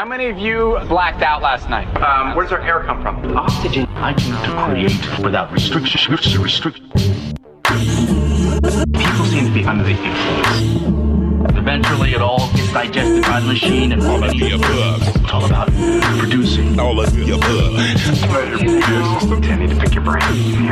How many of you blacked out last night? Where does our air come from? Oxygen. I came to create without restriction. People seem to be under the influence. Eventually it all gets digested by the machine and all of the above. It's all about producing. All of the above. I need to pick your brain.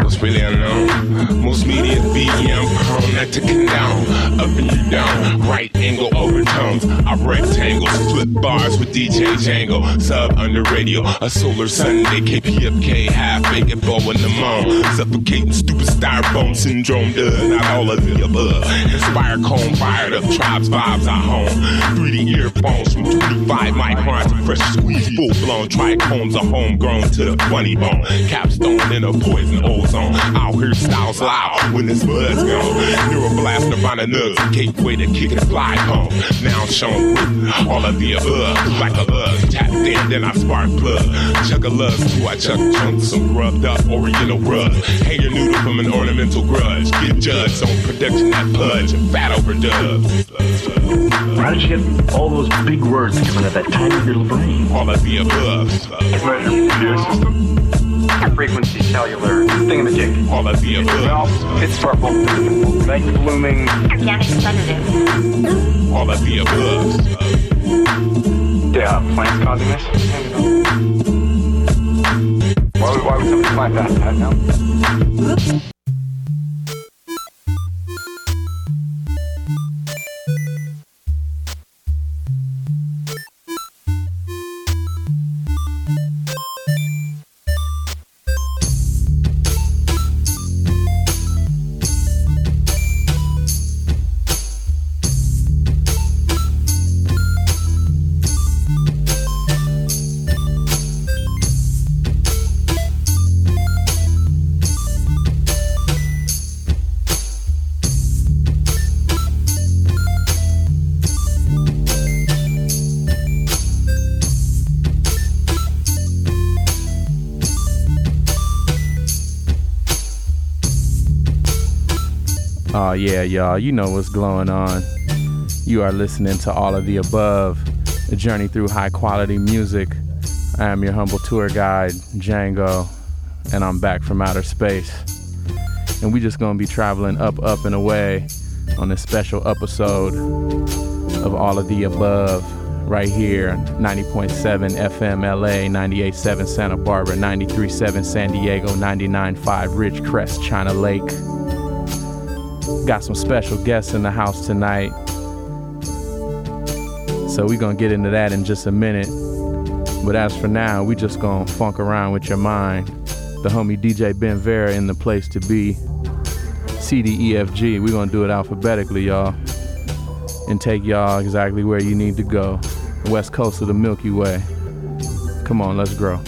It's really unknown. Most media, B.E.M. prone not to condone. Up and down, right angle overtones. I rectangles, flip bars with DJ Jango Sub under radio, a solar Sunday. K.P.F.K. half-baked bow in the moan. Suffocating stupid styrofoam syndrome does. Not all of the above. Inspire cone, fired up tribes, vibes I home. 3D earphones from 25 microns to fresh squeeze, full-blown trichomes are homegrown to the funny bone. Capstone in a poison ozone. I'll hear styles loud when this blood's gone. Neuroblast around the nugs, gateway to kick and slide home. Now I'm shown with all of the above. Like a bug, tap in, then I spark plug. Chuck a love, too, I chuck chunks, some grubbed up oriental rug. Hang your noodle from an ornamental grudge. Get judged on production that pudge, fat overdubs. How did you get all those big words coming out of that tiny little brain? All of the above. Frequency, cellular, thingamajig. All of the above. It's purple. Night blooming. Organic sedative. All of the above. Yeah, plants causing this? Why would something like that? I don't know. Yeah, y'all, you know what's going on. You are listening to All of the Above, a journey through high quality music. I am your humble tour guide, Django, and I'm back from outer space. And we just gonna be traveling up, up, and away on this special episode of All of the Above, right here, 90.7 FM LA, 98.7 Santa Barbara, 93.7 San Diego, 99.5 Ridgecrest, China Lake. Got some special guests in the house tonight, so we're gonna get into that in just a minute. But as for now, we just gonna funk around with your mind. The homie DJ Ben Vera in the place to be. CDEFG, we're gonna do it alphabetically, y'all, and take y'all exactly where you need to go. The west coast of the Milky Way. Come on, let's grow.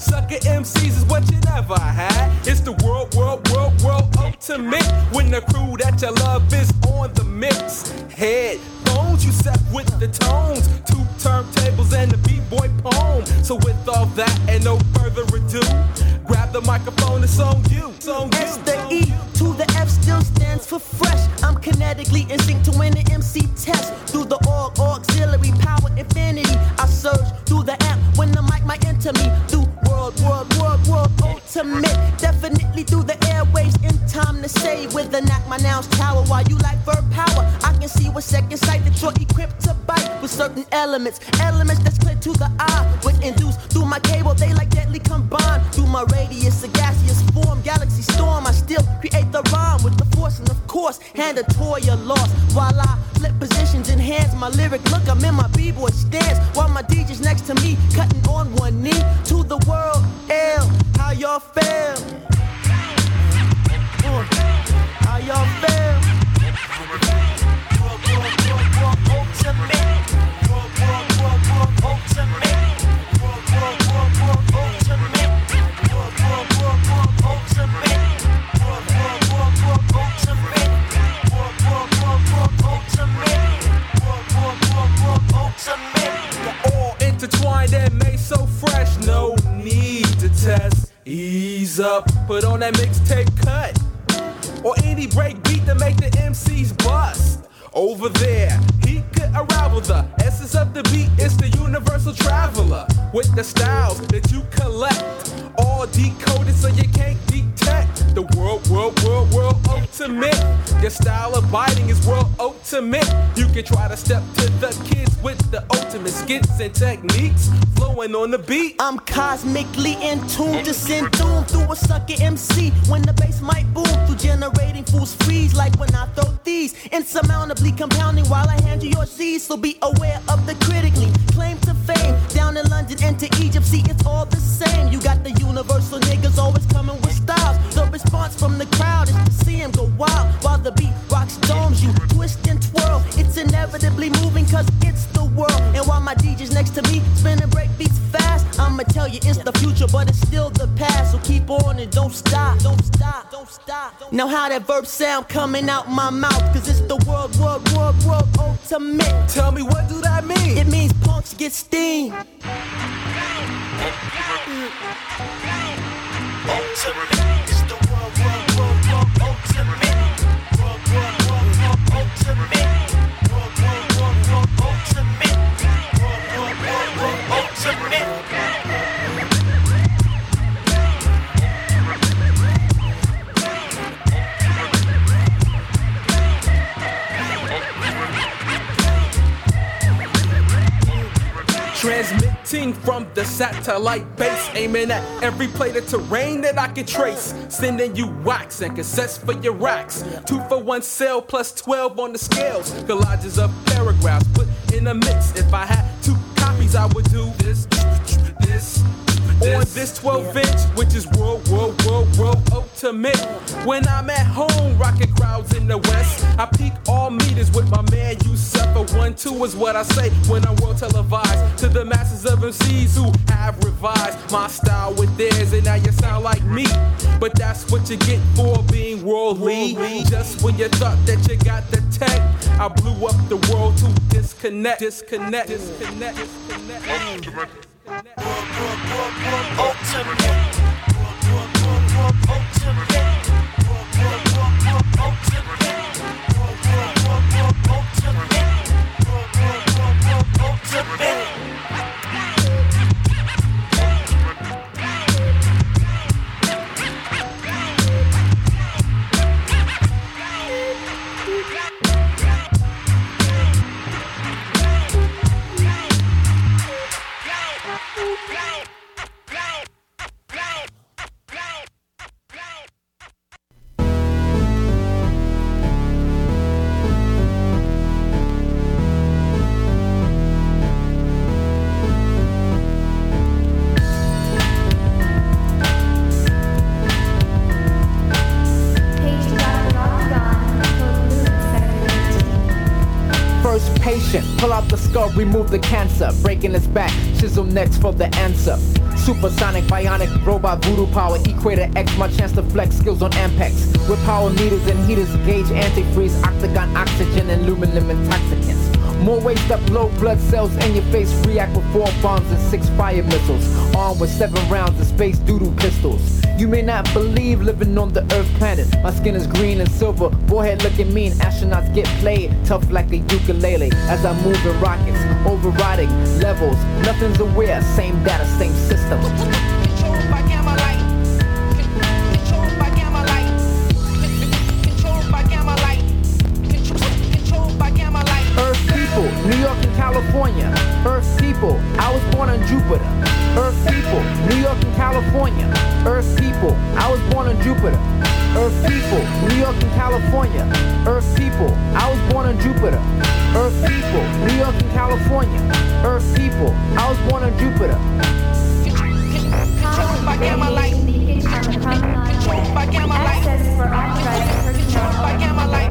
Sucker MCs is what you never had. It's the world, to mix when the crew that you love is on the mix. Headphones, you set with the tones, two turntables and the b-boy poem. So with all that and no further ado, grab the microphone, it's on you. S to E to the F still stands for fresh. I'm kinetically in sync to win the MC test. Through the org, auxiliary, power, infinity, I surge through the amp when the mic might enter me. Through world, ultimate. Definitely through the airwaves in time to say. With a knock, my nouns tower while you like verb power. I can see with second sight that you're equipped to bite with certain elements that's clear to the eye. But induced through my cable, they like deadly combined. Through my radius, a gaseous form, galaxy storm. I still create the rhyme with the force, and of course, hand a toy or loss. While I flip positions, enhance my lyric look, I'm in my b-boy stance. While my DJ's next to me, cutting on one knee to the world. L, how y'all feel? How y'all feel? Intertwined and made so fresh, no need to test. Ease up, put on that mixtape cut, or any break beat to make the MCs bust. Over there, he could unravel the essence of the beat. It's the universal traveler with the styles that you collect, all decoded so you can't detect. The world ultimate. Your style of biting is world ultimate. You can try to step to the kids with the ultimate skits and techniques flowing on the beat. I'm cosmically in tune, just in tune through a sucker MC when the bass might boom through generating fools freeze like when I throw these insurmountable. Compounding while I hand you your seeds, so be aware of the critically claim to fame. Down in London and to Egypt, see it's all the same. You got the universal niggas always coming with styles. The response from the crowd is to see him go wild while the beat rocks domes you, twist and twirl. It's inevitably moving cause it's the world. And while my DJ's next to me spinning break beats fast, I'ma tell you it's the future but it's still the past. So keep on and don't stop, don't stop, don't stop. Now how that verb sound coming out my mouth, cause it's the world ultimate. Tell me what do that mean? It means punks get steam. Ultimate is the world ultimate. World ultimate. World ultimate. World ultimate. Transmitting from the satellite base, aiming at every plate of terrain that I can trace. Sending you wax and cassettes for your racks. 2 for 1 sale plus 12 on the scales. Collages of paragraphs put in a mix. If I had 2 copies, I would do this. On this 12-inch, which is world ultimate. When I'm at home, rocking crowds in the West, I peak all meters with my man Yusef. 1-2 is what I say when I'm world televised to the masses of MCs who have revised my style with theirs, and now you sound like me. But that's what you get for being worldly. Just when you thought that you got the tech, I blew up the world to disconnect. Pull out the skull, remove the cancer, breaking its back, chisel next for the answer. Supersonic, bionic, robot, voodoo power, equator X, my chance to flex skills on Ampex. With power meters and heaters, gauge, antifreeze, octagon, oxygen, and aluminum intoxicants. More waste up, low blood cells in your face, react with 4 bombs and 6 fire missiles. Armed with 7 rounds of space doodle pistols. You may not believe living on the Earth planet. My skin is green and silver, forehead looking mean. Astronauts get played, tough like a ukulele. As I move in rockets, overriding levels. Nothing's aware, same data, same system. New York and California, Earth people, I was born on Jupiter. Earth people, New York and California, Earth people, I was born on Jupiter. Earth people, New York and California, Earth people, I was born on Jupiter. Earth people, New York and California, Earth people, I was born on Jupiter. Controlled by gamma light. Controlled by gamma light. Controlled by gamma light.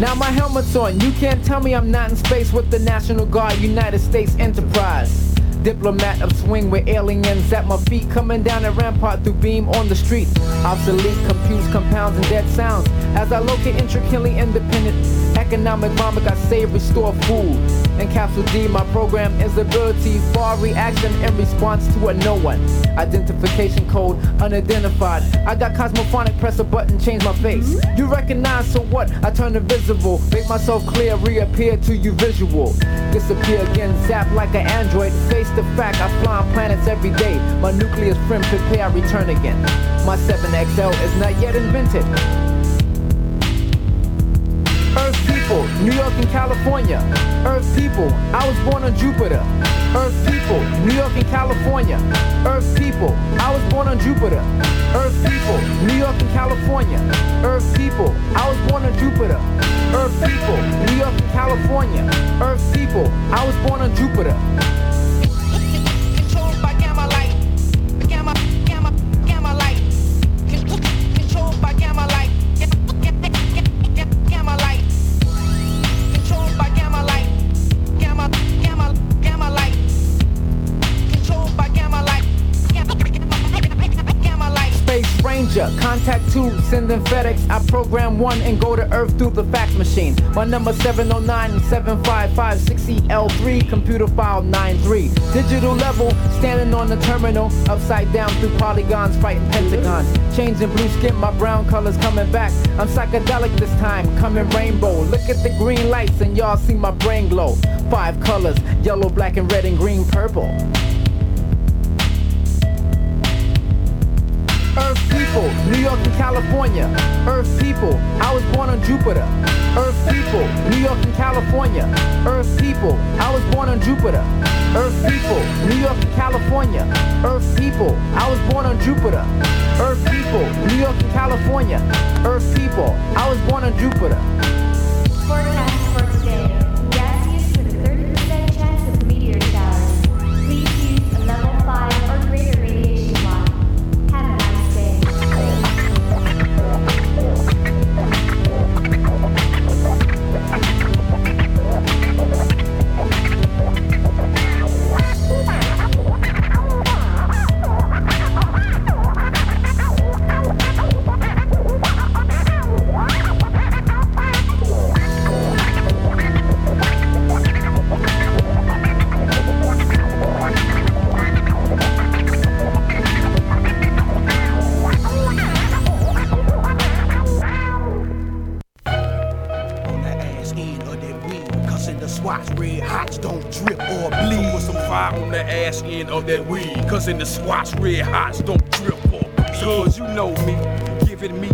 Now my helmet's on, you can't tell me I'm not in space with the National Guard, United States Enterprise. Diplomat upswing with aliens at my feet, coming down a rampart through beam on the street. Obsolete, confused compounds and dead sounds. As I locate intricately independent, economic vomit, I save, restore food. In Capsule D, my program is ability, far reaction in response to a no one. Identification code, unidentified. I got cosmophonic, press a button, change my face. You recognize, so what? I turn invisible, make myself clear, reappear to you visual. Disappear again, zap like an android. Face the fact, I fly on planets every day. My nucleus prim, prepare, I return again. My 7XL is not yet invented. Earth people, New York and California. Earth people, I was born on Jupiter. Earth people, New York and California. Earth people, I was born on Jupiter. Earth people, New York and California. Earth people, I was born on Jupiter. Earth people, New York and California. Earth people, I was born on Jupiter. Contact 2, send in FedEx. I program 1 and go to Earth through the fax machine. My number 709-755-60L3, computer file 93. Digital level, standing on the terminal, upside down through polygons, fighting pentagons. Changing blue skin, my brown color's coming back. I'm psychedelic this time, coming rainbow. Look at the green lights and y'all see my brain glow. 5 colors, yellow, black, and red, and green, purple. Earth people, New York and California. Earth people, I was born on Jupiter. Earth people, New York and California. Earth people, I was born on Jupiter. Earth people, New York and California. Earth people, I was born on Jupiter. Earth people, New York and California. Earth people, I was born on Jupiter. Forecast for today. Gas used with a 30% chance of meteor showers. Please use a level 5 or greater radiation line. End of that weed, cause in the swatch red hots don't drip for me. So cause you know me, giving me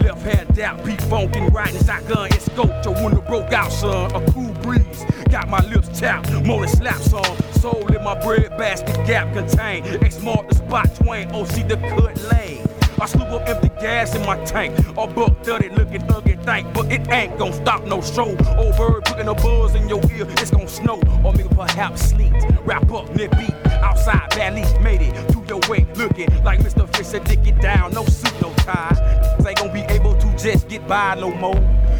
left hand out, be funkin' riding shotgun, it's scoped. Your window broke out, son, a cool breeze got my lips tapped, more than slaps on. Soul in my bread basket gap contained, X marked the spot, Twain, OC the cut lane. I slew up empty gas in my tank, a buck-30 looking ugly thank, but it ain't gon' stop no show. Old bird putting a buzz in your ear, it's gon' snow, or maybe perhaps sleet. Wrap up, nip beat, outside valleys made it through your way, looking like Mr. Fisher, dick it down, no suit, no tie. Ain't gon' be able to just get by no more.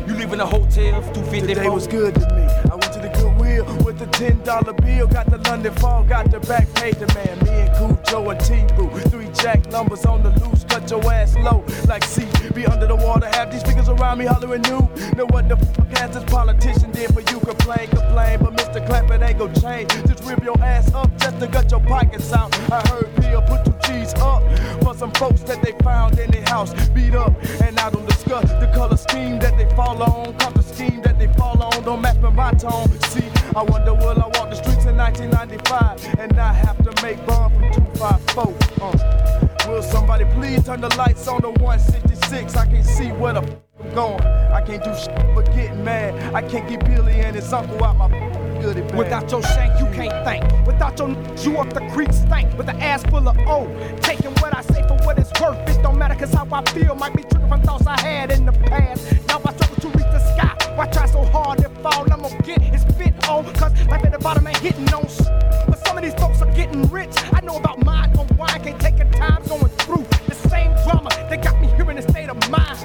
You live in a hotel, 250. Today was good to me. I went to the Goodwill with the $10 bill. Got the London fall, got the back page the man. Me and Cool Joe and T-Boo. 3 jack numbers on the loose. Cut your ass low, like C. Be under the water. Have these figures around me hollering you. Know what the fuck has this politician did for you? Complain, but Mr. Clap, it ain't gon' change. Just rip your ass up just to gut your pockets out. I heard Bill put 2 G's up for some folks that they found in their house. Beat up, and I don't discuss the color scheme that they follow on. Cause the scheme that they follow on don't match with my tone. See, I wonder will I walk the streets in 1995 and not have to make bomb from 254. Will somebody please turn the lights on to 166? I can't see where the f I'm going. I can't do shit but get mad. I can't get Billy and his uncle out my goodie bag. Without your shank, you can't think. Without your you up the creek stank. With the ass full of O. Taking what I say for what it's worth. It don't matter cause how I feel might be triggered from thoughts I had in the past. Now I struggle to reach the sky. Why try so hard to fall? I'm gonna get it spit on. Cause life at the bottom ain't hitting on shit. But some of these folks are getting rich. I know about mine, but why I can't take a time going through the same drama that got me here in a state of mind.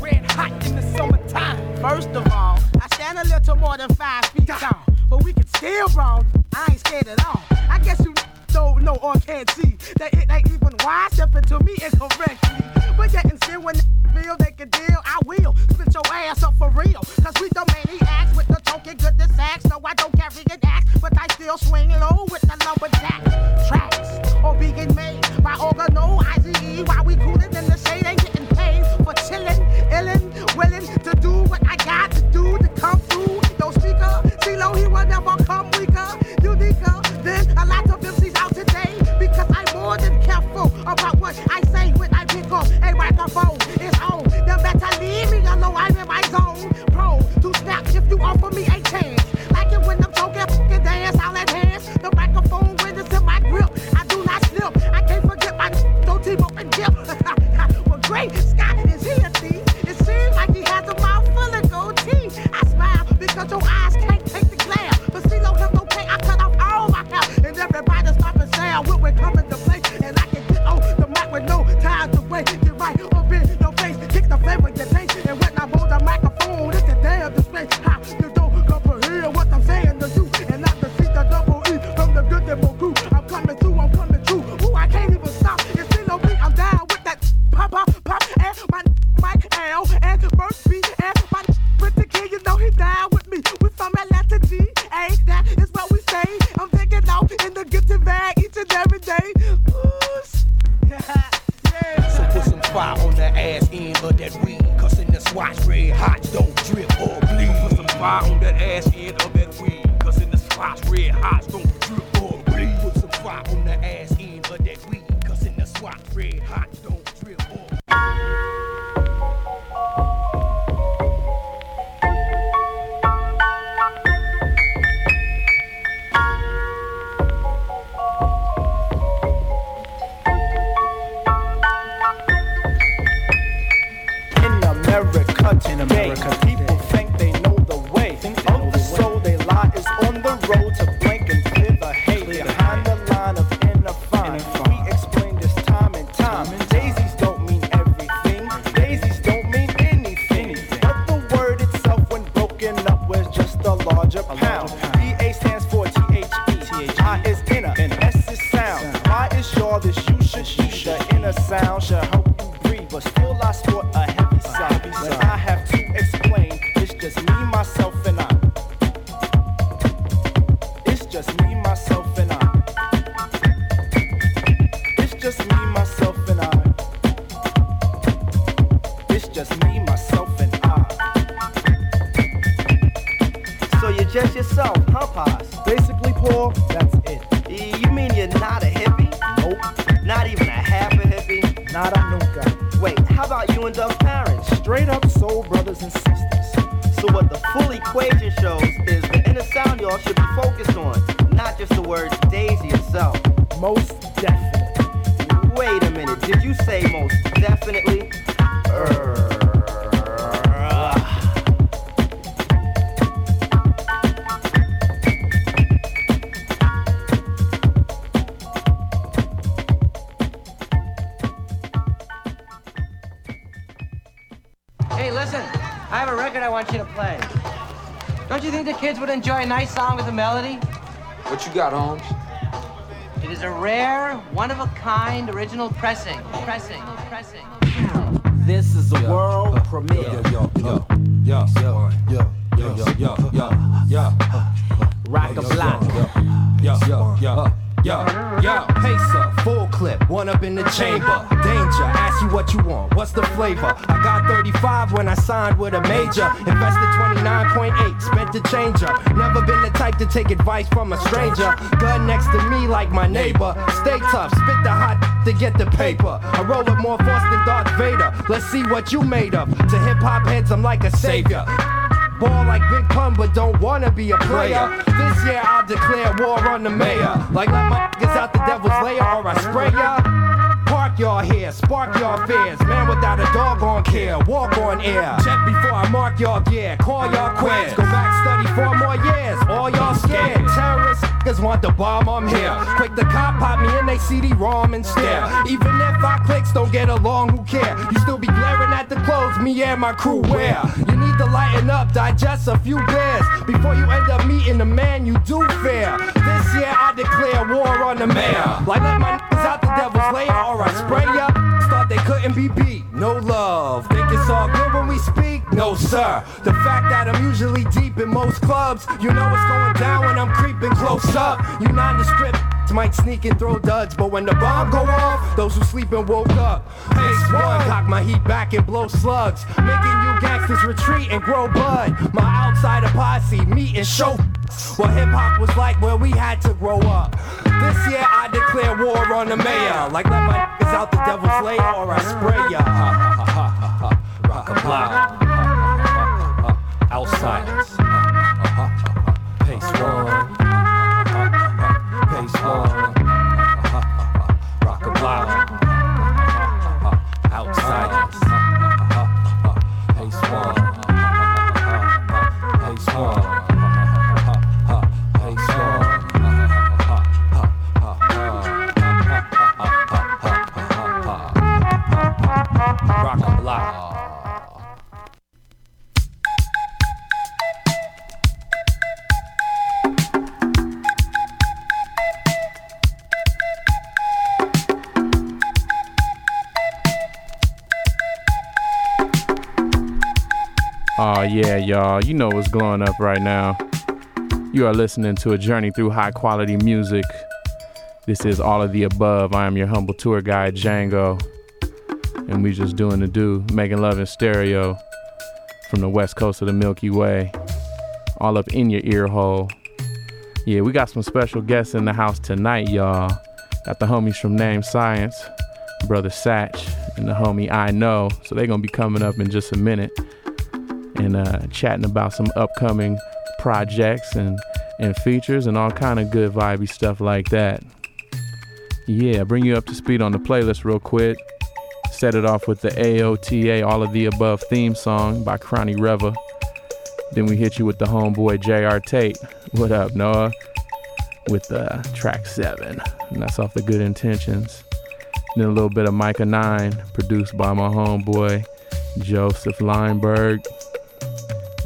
Red hot in the summertime. First of all, I stand a little more than 5 feet tall, but we can still roll. I ain't scared at all. I guess you don't know or can't see that it ain't even wise stepping to me incorrectly. But yet and still when they feel they can deal, I will spit your ass up for real. Cause we the maniacs with the token goodness act. So I don't carry an axe, but I still swing low with the lumberjack tracks. Or being made by all the no IZE while we coolin' in the shade and getting paid for chillin', illin', willing to do what I got to do to come through. No speaker, CeeLo, he will never come weaker, uniquer than a lot of MCs out today because I'm more than careful about what I say when I pick up a microphone. It's on. The better leave me alone. I'm in my zone. Prone to snap if you offer me a chance. Like it when I'm talking, fucking dance, I'll advance. The microphone when it's in my grip. I can't forget my don't team up and dip. Well, great Scott, is he a thief? It seems like he has a mouth full of gold teeth. I smile because your eyes can't take the glare. But see, no help, okay, I cut off all my hair. And everybody stop and say, I will when coming to play. And I can get on the mic with no time to wait. Get right up in your face, kick the flavor you taste. And when I hold the microphone, it's a damn display. How you don't comprehend what I'm saying to you. And I can see the double E from the good devil crew. I'm coming through, I'm coming. And first beat and my with the kid, you know he died with me with some Atlanta G. Hey, that is what we say. I'm thinking out in the gifted bag each and every day. Yeah. So put some fire on the ass end of that weed, cause in the swatch red hot don't drip or bleed. So put some fire on that ass end of that weed, cause in the swatch red hot don't drip or bleed. Put some fire on the ass end of that weed, cause in the swatch red hot don't drip or bleed. In America, people think they know the way. Oh, so they lie is on the road to blank and clear the hate. Behind the line of inner fine, we explain this time and time. Daisies don't mean everything. Daisies don't mean anything. But the word itself, when broken up, was just a larger pound. B.A. stands for T-H-E. I is inner, and S is sound. I is sure that you should be. The inner sound should help you breathe, but still I sport a heavy side. I have to explain, it's just me, myself, and I. It's just me, myself, and I. It's just me, myself, and I. It's just me, myself, and I. So you're just yourself, huh, Pops? Basically, Paul, that's it. You mean you're not a hippie? Nope. Not even a half a hippie? Not a nunca. Wait, how about you and Doug parents? Straight up soul brothers and sisters. So what the full equation shows is the inner sound y'all should be focused on, not just the word daisy itself. Most definitely. Wait a minute, did you say most definitely? play. Don't you think the kids would enjoy a nice song with a melody? What you got, Holmes? It is a rare, one-of-a-kind original pressing. This is a world premiere. Rock a block. Pacer, full clip, one up in the chamber. Danger, ask you what you want, what's the flavor? I got 35 when I signed with a major. Invested 29.8, spent the changer. Never been the type to take advice from a stranger. Gun next to me like my neighbor. Stay tough, spit the hot to get the paper. I roll with more force than Darth Vader. Let's see what you made of. To hip hop heads, I'm like a savior. Ball like Big Pun, but don't wanna be a player. This year I'll declare war on the mayor. Like let my niggas out the devil's lair or I spray ya. Park y'all here, spark y'all fears. Man without a doggone care, walk on air. Check before I mark y'all gear, call y'all quits. Go back, study 4 more years, all y'all scared. Terrorists niggas want the bomb, I'm here. Quick the cop pop me in they CD-ROM and stare. Even if I clicks don't get along, who care? You still be glaring at the clothes me and my crew wear. You need to lighten up, digest a few beers before you end up meeting the man you do fear. This year I declare war on the mayor. Like let my niggas out the devil's lair or I spray ya. Thought they couldn't be beat, no love. Think it's all good when we speak? No sir. The fact that I'm usually deep in most clubs, you know what's going down when I'm creeping close up. You not in the strip might sneak and throw duds, but when the bomb go off, those who sleepin' woke up. Pace One, cock my heat back and blow slugs, making you gangsters retreat and grow blood. My outsider posse meet and show what hip-hop was like where we had to grow up. This year I declare war on the mayor, like let my niggas out the devil's lair or I spray ya. Rock a block. Outsiders. Pace One. Rock a block. Outsiders. Pace One. Pace One. Pace One. Rock a block. Oh yeah, y'all, you know what's glowing up right now. You are listening to a journey through high quality music. This is All of the Above. I am your humble tour guide, Django. And we just doing the do, making love in stereo from the west coast of the Milky Way, all up in your ear hole. Yeah, we got some special guests in the house tonight, y'all. Got the homies from Name Science, brother Satch, and the homie I Know. So they're gonna be coming up in just a minute. And chatting about some upcoming projects and features and all kind of good vibey stuff like that. Yeah, bring you up to speed on the playlist real quick. Set it off with the AOTA All of the Above theme song by Cronny Reva. Then we hit you with the homeboy JR Tate. What up, Noah? With track 7. And that's off the Good Intentions. Then a little bit of Micah 9, produced by my homeboy Joseph Leinberg.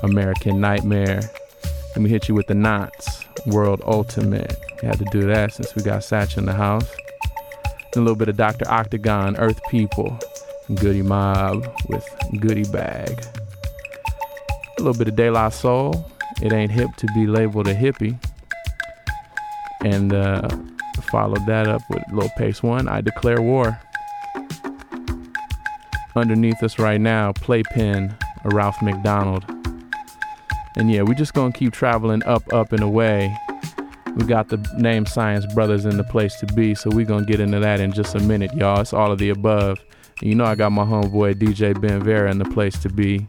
American Nightmare. And we hit you with the Knots, World Ultimate. We had to do that since we got Satch in the house. And a little bit of Dr. Octagon, Earth People, Goodie Mob with Goodie Bag. A little bit of De La Soul, It Ain't Hip to Be Labeled a Hippie. And followed that up with Lil Pace One, I Declare War. Underneath us right now, Playpen, a Ralph McDonald. And yeah, we just gonna keep traveling up, up, and away. We got the Name Science brothers in the place to be, so we gonna get into that in just a minute, y'all. It's All of the Above. And you know I got my homeboy DJ Ben Vera in the place to be,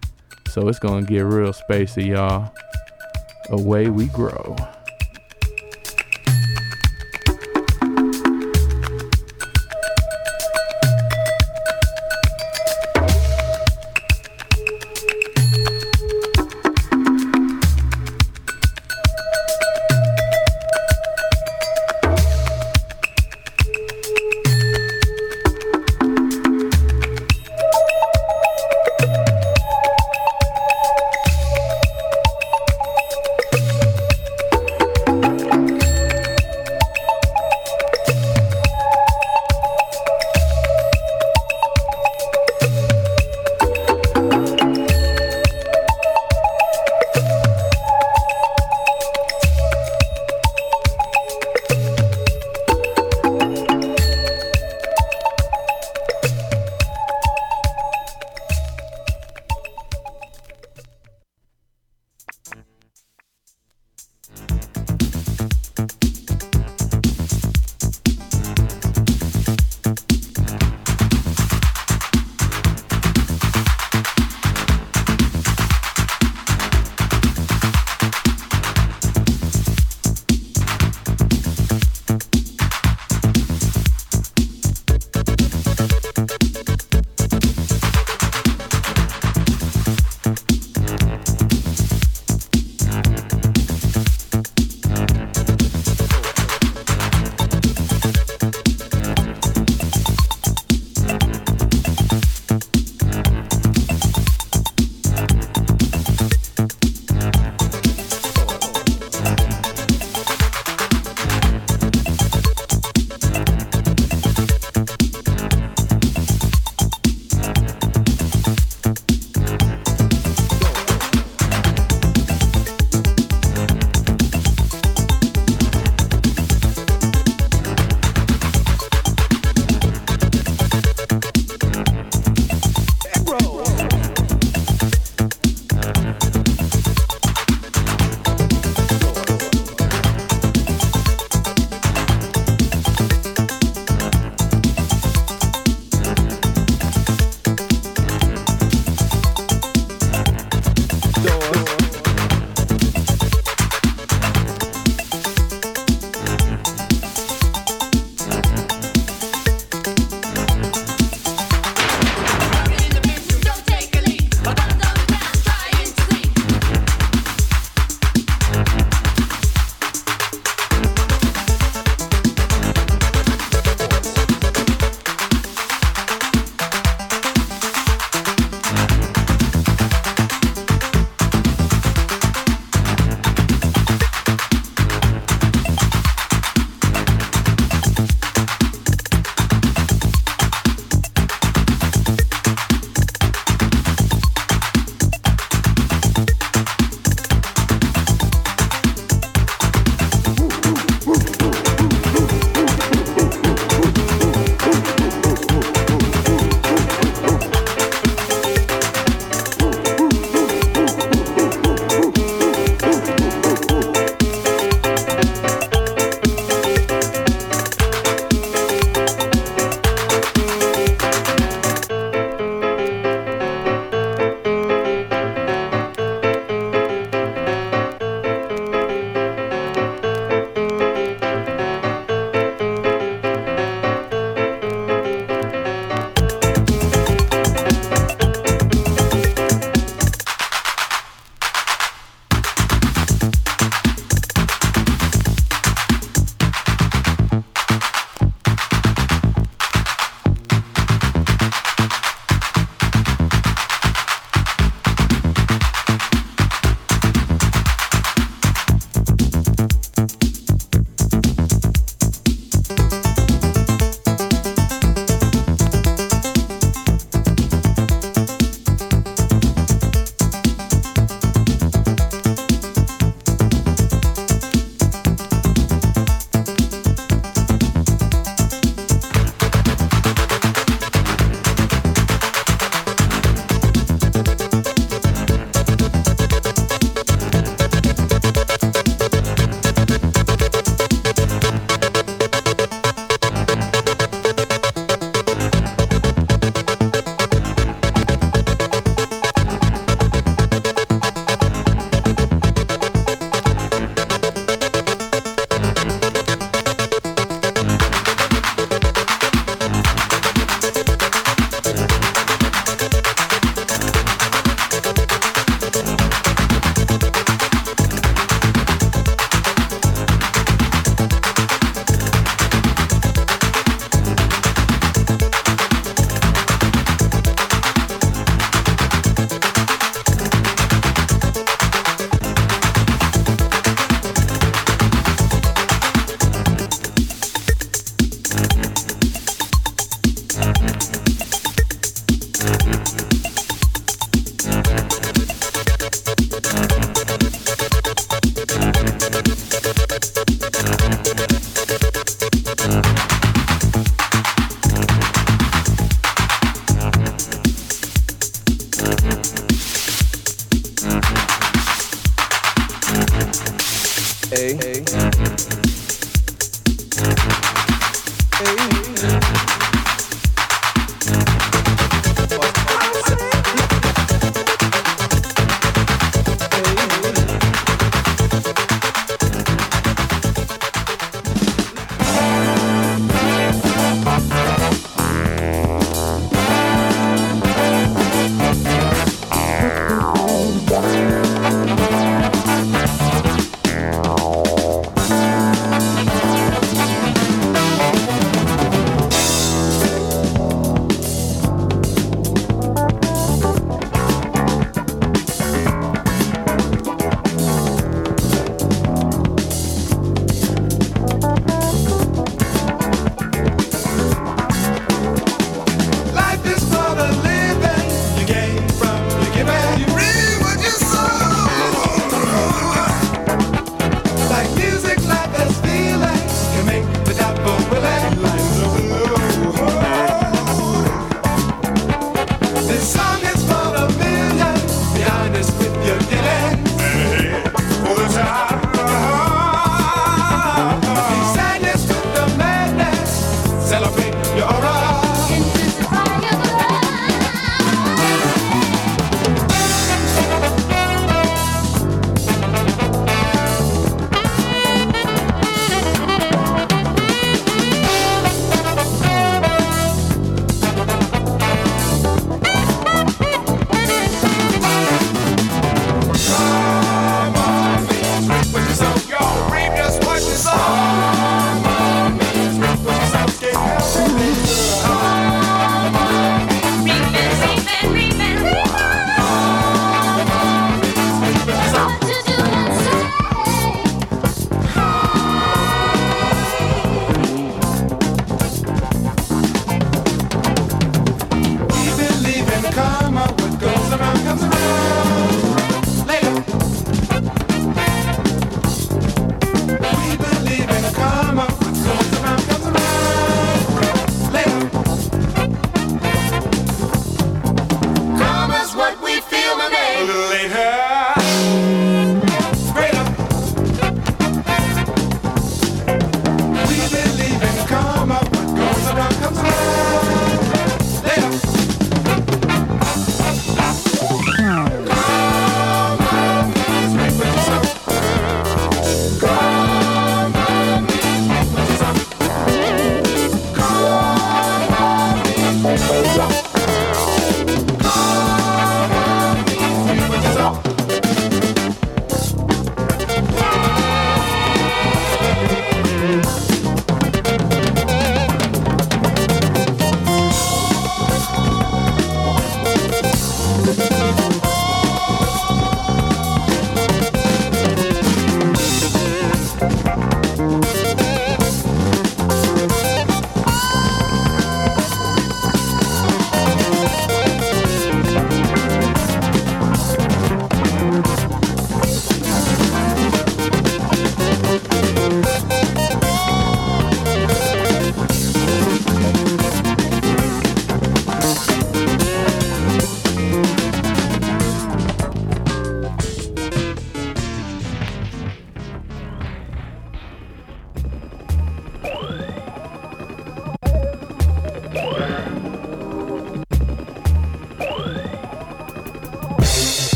so it's gonna get real spacey, y'all. Away we grow.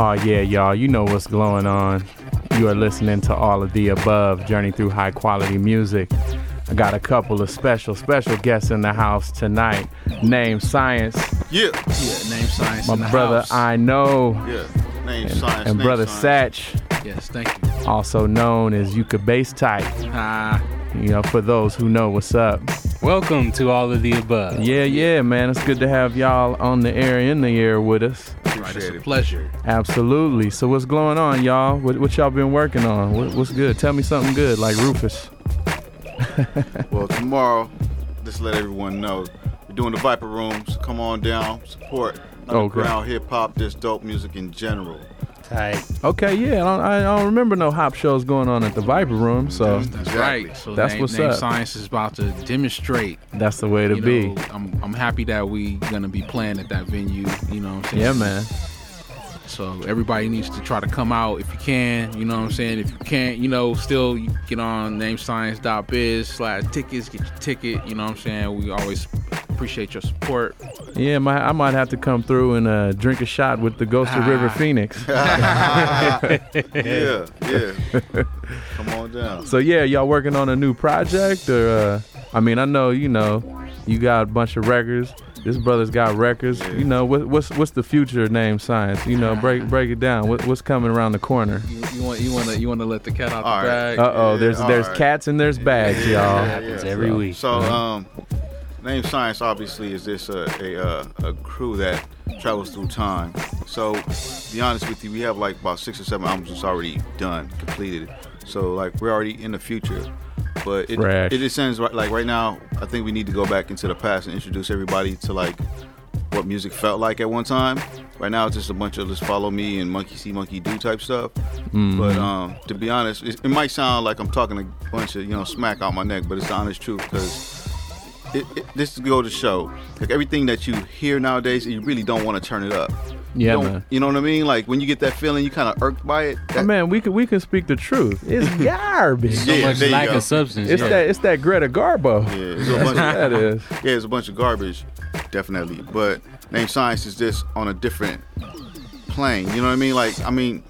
Oh yeah, y'all, you know what's going on. You are listening to All of the Above, Journey Through High Quality Music. I got a couple of special guests in the house tonight. Name Science. Yeah, Name Science. My in the brother, house. I know. Yeah, Name and, Science. And Name brother Science. Satch. Yes, thank you. Also known as Yuka Bass Type. You know, for those who know what's up. Welcome to All of the Above. Yeah, man. It's good to have y'all on the air, in the air with us. It's a pleasure. Absolutely. So what's going on, y'all? What y'all been working on? What's good? Tell me something good, like Rufus. Well, tomorrow, just let everyone know, we're doing the Viper Room. So come on down, support underground hip hop, just dope music in general. Tight. Okay, yeah, I don't remember no hop shows going on at the Viper Room, so that's right. So that's what's up. Name Science is about to demonstrate. That's the way to be. I'm happy that we gonna be playing at that venue. You know what I'm saying? Yeah, man. So everybody needs to try to come out if you can. You know what I'm saying? If you can't, still you get on namescience.biz/tickets. Get your ticket. You know what I'm saying? We always appreciate your support. Yeah, I might have to come through and drink a shot with the Ghost of River Phoenix. yeah. Come on down. So yeah, y'all working on a new project? Or I know you got a bunch of records. This brother's got records. Yeah. What's the future of Name Science? Break it down. What's coming around the corner? You want to let the cat out the bag? There's cats and there's bags, y'all. It happens every week. So Name Science obviously is just a crew that travels through time. So to be honest with you, we have like about 6 or 7 albums that's already done, completed. So like we're already in the future. But it just sounds like right now, I think we need to go back into the past and introduce everybody to like what music felt like at one time. Right now, it's just a bunch of just follow me and monkey see, monkey do type stuff. Mm-hmm. But to be honest, it might sound like I'm talking a bunch of smack out my neck, but it's the honest truth because this goes to show like everything that you hear nowadays, you really don't want to turn it up. Yeah, man. You know what I mean? Like when you get that feeling, you kind of irked by it. Man, we can speak the truth. It's garbage. So much lack of substance. It's that Greta Garbo. Yeah, it's a bunch of garbage, definitely. But Name Science is just on a different plane. You know what I mean? Like you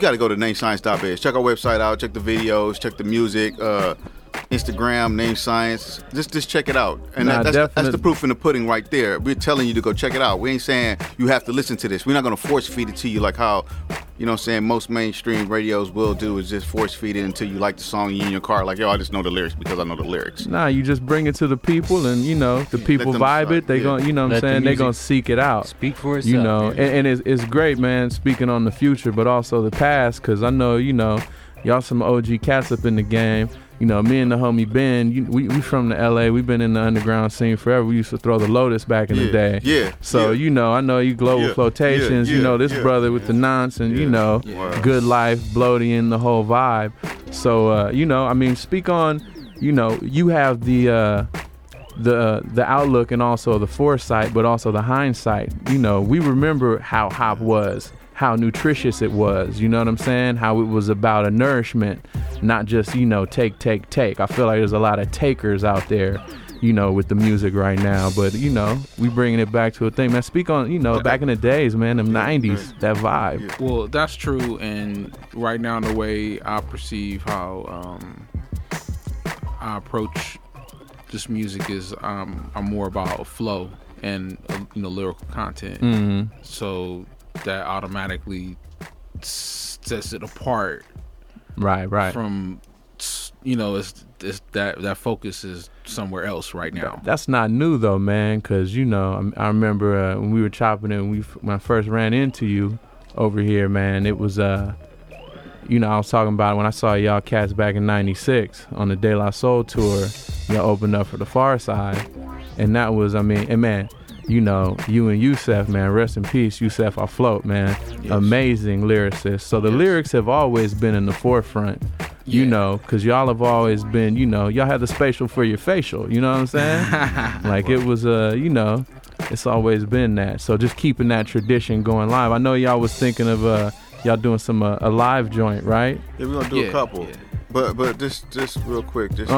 got to go to namescience.biz. Check our website out. Check the videos. Check the music. Instagram, Name Science. Just check it out. And that's the proof in the pudding right there. We're telling you to go check it out. We ain't saying you have to listen to this. We're not going to force feed it to you like how, most mainstream radios will do is just force feed it until you like the song you in your car. Like, yo, I just know the lyrics because I know the lyrics. Nah, you just bring it to the people and, the people vibe it. They're going to, they're going to seek it out. Speak for itself. And it's great, man, speaking on the future, but also the past because I know, y'all some OG cats up in the game. Me and the homie Ben, we from the LA. We've been in the underground scene forever. We used to throw the Lotus back in the day. Yeah. So I know you Global Flotations. This brother with the nonce and Good Life, Bloaty, and the whole vibe. So speak on. You have the outlook and also the foresight, but also the hindsight. We remember how hop was. How nutritious it was, you know what I'm saying? How it was about a nourishment, not just, take. I feel like there's a lot of takers out there, with the music right now. But, we bringing it back to a thing. Man, speak on, back in the days, man, them 90s, that vibe. Well, that's true. And right now, in the way I perceive how I approach this music is I'm more about flow and, lyrical content. Mm-hmm. So that automatically sets it apart, right. From it's that focus is somewhere else right now. That's not new though, man. Because I remember when we were chopping it, when I first ran into you over here, man. It was I was talking about when I saw y'all cats back in '96 on the De La Soul tour. Y'all opened up for the Far Side, and that was and man. You and Yusef, man, rest in peace, Yusef AFLOAT, man. Yes. Amazing lyricist. So the lyrics have always been in the forefront, because y'all have always been, y'all had the spatial for your facial, you know what I'm saying? Like it was, it's always been that. So just keeping that tradition going live. I know y'all was thinking of y'all doing some a live joint, right? Yeah, we're going to do a couple. Yeah. But just real quick, just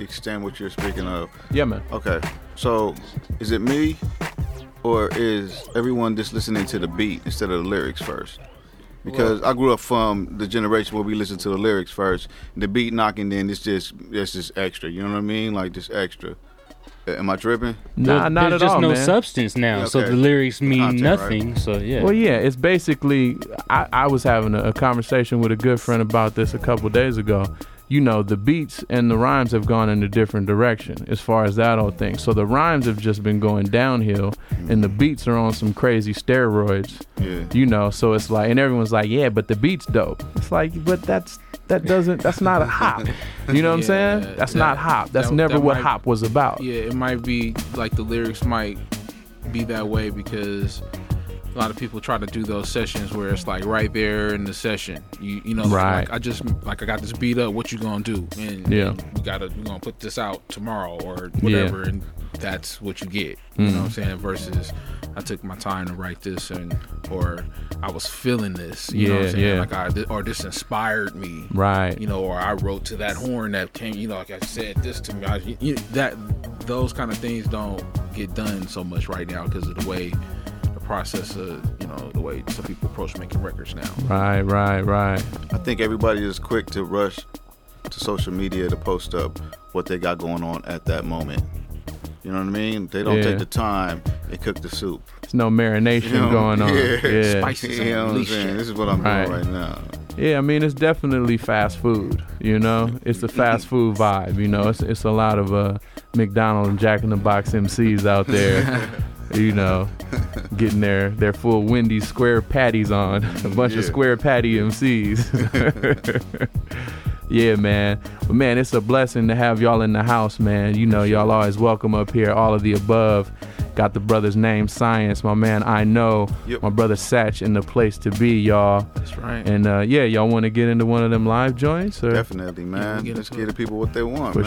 extend what you're speaking of. Yeah, man. Okay, so is it me or is everyone just listening to the beat instead of the lyrics first? Because I grew up from the generation where we listened to the lyrics first, the beat knocking, then it's just extra. You know what I mean? Like just extra. Am I tripping? Nah, not at all, man. There's just no substance now, so the lyrics mean nothing, right? So yeah. Well, yeah, it's basically, I was having a conversation with a good friend about this a couple days ago. The beats and the rhymes have gone in a different direction as far as that old thing. So the rhymes have just been going downhill, and the beats are on some crazy steroids, so it's like, and everyone's like, yeah, but the beat's dope. It's like, but that's not a hop. You know what I'm saying? That's not hop. That's what hop was about. Yeah, it might be like the lyrics might be that way because a lot of people try to do those sessions where it's like right there in the session, you know, right? Like, I got this beat up. What you gonna do? And we're gonna put this out tomorrow or whatever, and that's what you get. You know what I'm saying? Versus, I took my time to write this, or I was feeling this. You know what I'm saying? Like or this inspired me, right? You know, or I wrote to that horn that came. You know, like I said this to me. Those kind of things don't get done so much right now because of the way. Process of, you know, the way some people approach making records now. Right. I think everybody is quick to rush to social media to post up what they got going on at that moment. You know what I mean? They don't take the time and cook the soup. There's no marination going on. Yeah. Spices and this is what I'm doing right now. Yeah, I mean, it's definitely fast food, you know? It's the fast food vibe, you know? It's a lot of McDonald's and Jack in the Box MCs out there. You know, getting their full Wendy's square patties on. A bunch of square patty MCs. Yeah, man. But, man, it's a blessing to have y'all in the house, man. You know, y'all always welcome up here. All of the above. Got the brothers Name Science. My man, I know. Yep. My brother Satch in the place to be, y'all. That's right. And, y'all want to get into one of them live joints? Or? Definitely, man. Just give the people what they want, man.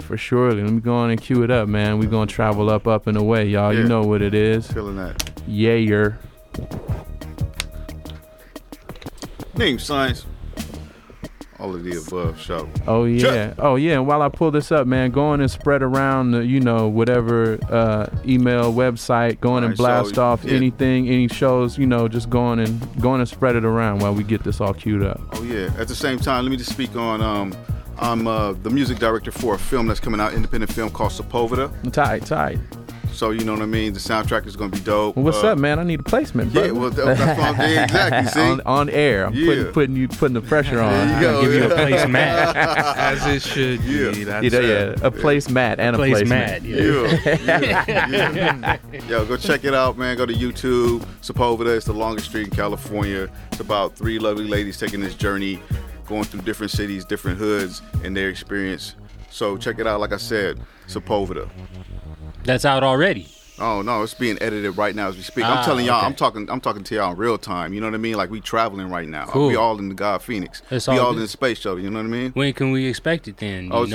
For surely. Let me go on and cue it up, man. We're going to travel up and away, y'all. Yeah. You know what it is. Feeling that. Yeah. Name Science. All of the above show. Oh yeah. And while I pull this up, man, go on and spread around the, you know, whatever email, website, go on and blast off anything, any shows, you know, just go on and spread it around while we get this all queued up. Oh yeah. At the same time, let me just speak on I'm the music director for a film that's coming out, independent film called Sepulveda. Tight. So, you know what I mean? The soundtrack is going to be dope. Well, what's up, man? I need a placement, bro. Yeah, well, that's what I'm doing. Exactly, see? On air. I'm putting the pressure on. I'll give you a placement. As it should be. That's a placement and a placement. Yo, go check it out, man. Go to YouTube. Sepulveda. It's the longest street in California. It's about three lovely ladies taking this journey, going through different cities, different hoods, and their experience. So check it out. Like I said, Sepulveda. That's out already. Oh no, it's being edited right now as we speak. I'm telling y'all, okay. I'm talking to y'all in real time. You know what I mean? Like we traveling right now. Cool. We all in the God Phoenix. We all in the space shuttle. You know what I mean? When can we expect it then? It's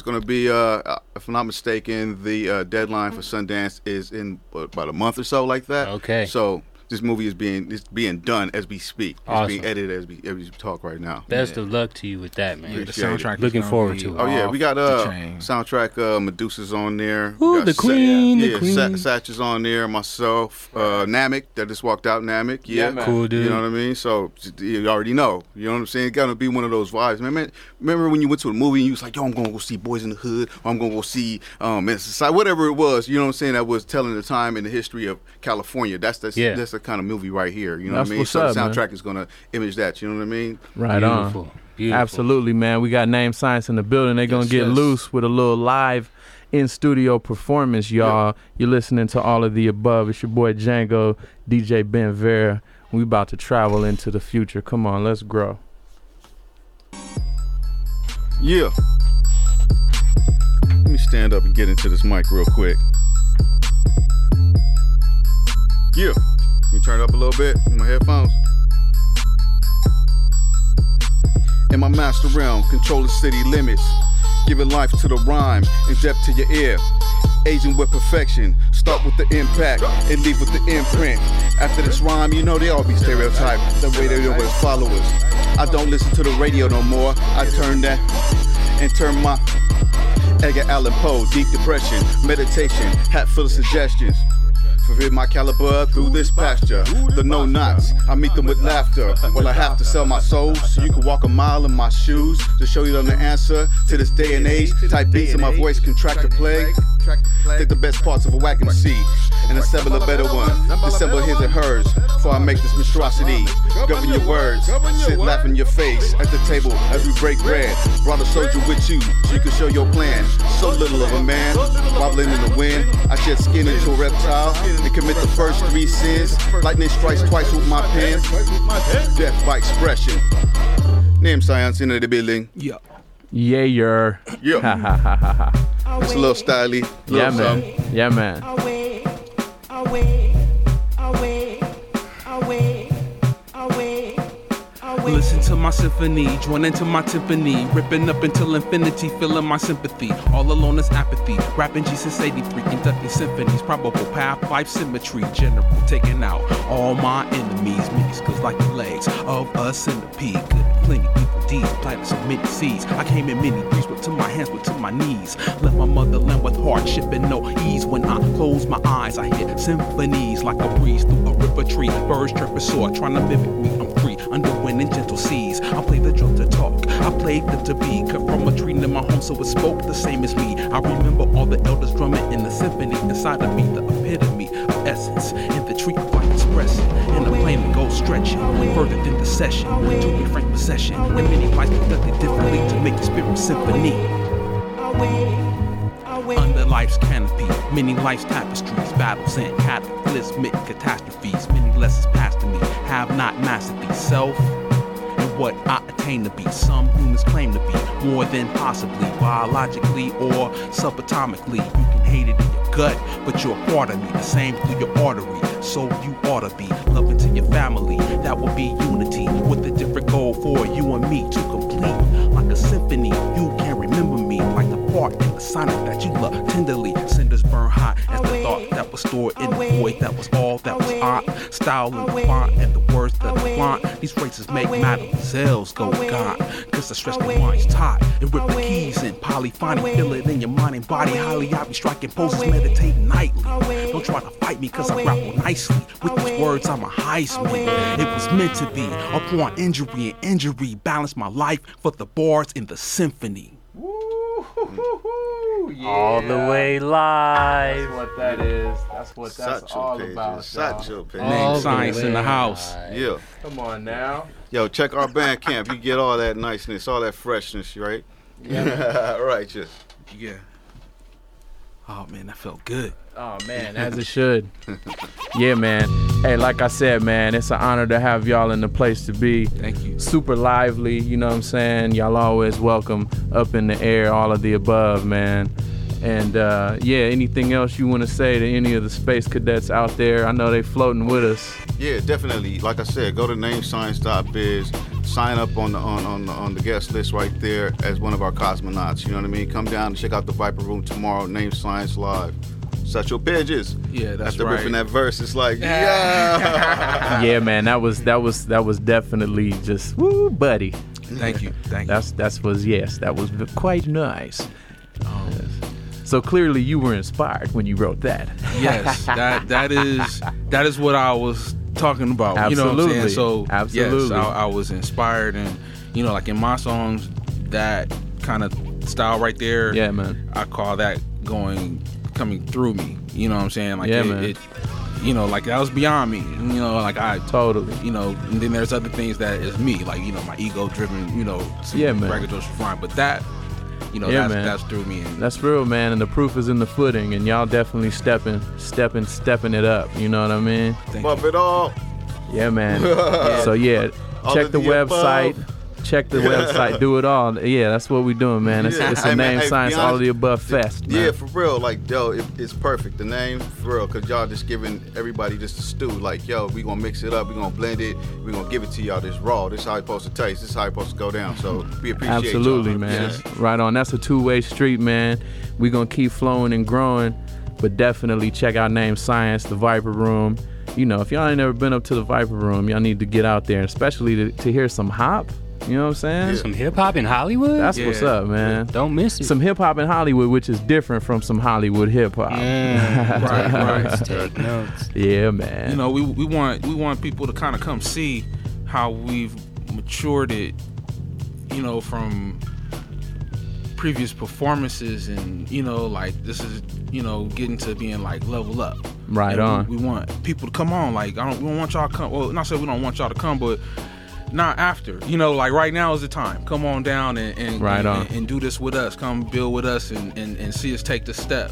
going to be, if I'm not mistaken, the deadline for Sundance is in about a month or so, like that. Okay. So this movie is being done as we speak. It's being edited as we talk right now. Best of luck to you with that, man. Yeah, the soundtrack. Looking forward to it. Oh yeah, we got soundtrack. Medusa's on there. Ooh, the Queen. Yeah, Satch is on there. Myself, Namik. That just walked out. Namik. Yeah, cool dude. You know what I mean? So you already know. You know what I'm saying? It's gonna be one of those vibes, man. Remember when you went to a movie and you was like, yo, I'm gonna go see Boys in the Hood, or I'm gonna go see Society, whatever it was. You know what I'm saying? That was telling the time in the history of California. That's kind of movie right here, you know what I mean? So the soundtrack is going to image that, you know what I mean? Right. Beautiful. On. Beautiful. Absolutely, man. We got Name Science in the building. They're going to get loose with a little live in-studio performance, y'all. Yeah. You're listening to All of the Above. It's your boy Django, DJ Ben Vera. We about to travel into the future. Come on, let's grow. Yeah. Let me stand up and get into this mic real quick. Yeah. Let me turn it up a little bit in my headphones. In my master realm, control the city limits. Giving life to the rhyme and depth to your ear. Aging with perfection. Start with the impact and leave with the imprint. After this rhyme, you know they all be stereotyped. The way they do with followers. I don't listen to the radio no more. I turn that and turn my Edgar Allan Poe. Deep depression, meditation, hat full of suggestions. With my caliber through this pasture, the no-knots, I meet them with laughter. Well, I have to sell my soul so you can walk a mile in my shoes to show you the answer to this day and age. Type beats in my voice, contract the plague. Take the best parts of a whack and see and assemble a better one. Dissemble his and hers before I make this monstrosity. Govern your words, sit laugh in your face at the table as we break bread. Brought a soldier with you so you can show your plan. So little of a man, wobbling in the wind. I shed skin into a reptile and commit the first three sins. Lightning strikes twice with my pen. Death by expression. Name Science in the building. Yeah. It's a little styly. Little something. Man. Listen to my symphony, join into my timpani, ripping up until infinity, feeling my sympathy. All alone is apathy, rapping G since 83, conducting symphonies, probable path, life symmetry, general, taking out all my enemies, minuscules like the legs of a centipede. Good, plenty, evil deeds, planted so many seeds. I came in many breeze, but to my hands, but to my knees. Left my motherland with hardship and no ease. When I close my eyes, I hear symphonies like a breeze through a river tree. Birds chirping soar, trying to mimic me. I'm free, under wind and gentle seas. I play the drum to talk, I played them to be. Cut from a tree near my home, so it spoke the same as me. I remember all the elders drumming in the symphony inside of me, the epitome of essence. In the tree of life expressing, in the plane of gold stretching, further than the session, to be frank possession. And many lives conducted differently to make the spirit symphony. Under life's canopy, many life's tapestries, battles and cataclysmic catastrophes. Many lessons passed to me, have not mastered these self. What I attain to be, some humans claim to be more than possibly, biologically or subatomically. You can hate it in your gut, but you're part of me, the same through your artery. So you ought to be loving to your family. That will be unity with a different goal for you and me to complete. Like a symphony, you can remember me, like the part in the sonnet that you love tenderly. Cinders burn hot as the thought that was stored in the void. That was all that was I. Style and the font and the words that I want. These phrases make mademoiselles go gone, cause the stress the wine's tight and rip the keys and polyphony. Feel it in your mind and body. Highly I be striking poses, meditating nightly. Don't try to fight me cause I grapple nicely. With these words I'm a Heisman. It was meant to be. Upon injury and injury, balance my life for the bars in the symphony. Yeah. All the way live. That's what that is. That's what that's Satch all pages. About. Satch Name Science in the house. Live. Yeah. Come on now. Yo, check our band camp. You get all that niceness, all that freshness, right? Yeah. Righteous. Yeah. Oh man, that felt good. Oh man, as it should. Yeah, man. Hey, like I said, man, it's an honor to have y'all in the place to be. Thank you. Super lively, you know what I'm saying? Y'all always welcome, up in the air, all of the above, man. And yeah, anything else you want to say to any of the space cadets out there? I know they floating with us. Yeah, definitely. Like I said, go to namescience.biz. Sign up on the guest list right there as one of our cosmonauts. You know what I mean? Come down and check out the Viper Room tomorrow. Name Science Live. Satch Pages. Yeah, that's after right. After riffing that verse, it's like, yeah. Yeah, man, that was definitely just woo, buddy. Thank you. Thank you. That was quite nice. So clearly, you were inspired when you wrote that. Yes, that is what I was talking about. Absolutely. You know what I'm saying? So absolutely. Yes, I was inspired, and you know, like in my songs, that kind of style right there. Yeah, man. I call that coming through me. You know what I'm saying? Like yeah, it you know, like that was beyond me. You know, like I totally. You know, and then there's other things that is me, like you know, my ego-driven. You know, yeah, man. But that. You know, yeah, that's through me. And that's real, man. And the proof is in the pudding. And y'all definitely stepping it up. You know what I mean? Bump it all. Yeah, man. Yeah. So, yeah, check the website. Check the website. Do it all. Yeah, that's what we doing, man. It's a Name Science all of the above fest. Man. Yeah, for real. Like, yo, it's perfect. The name, for real. Because y'all just giving everybody just a stew. Like, yo, we going to mix it up. We going to blend it. We going to give it to y'all. This raw. This how it's supposed to taste. This how it's supposed to go down. So, we appreciate y'all. Absolutely, man. Yeah. Right on. That's a two-way street, man. We going to keep flowing and growing. But definitely check out Name Science, the Viper Room. You know, if y'all ain't never been up to the Viper Room, y'all need to get out there. Especially to hear some hop. You know what I'm saying? Some hip-hop in Hollywood? That's what's up, man. Don't miss it. Some hip-hop in Hollywood, which is different from some Hollywood hip-hop. Yeah. Right. Take notes. Yeah, man. You know, we want people to kind of come see how we've matured it, you know, from previous performances and, you know, like this is, you know, getting to being like level up. Right and on. We want people to come on. Like, we don't want y'all to come. Well, not saying we don't want y'all to come, but... not after, you know, like right now is the time. Come on down and do this with us. Come build with us and see us take the step.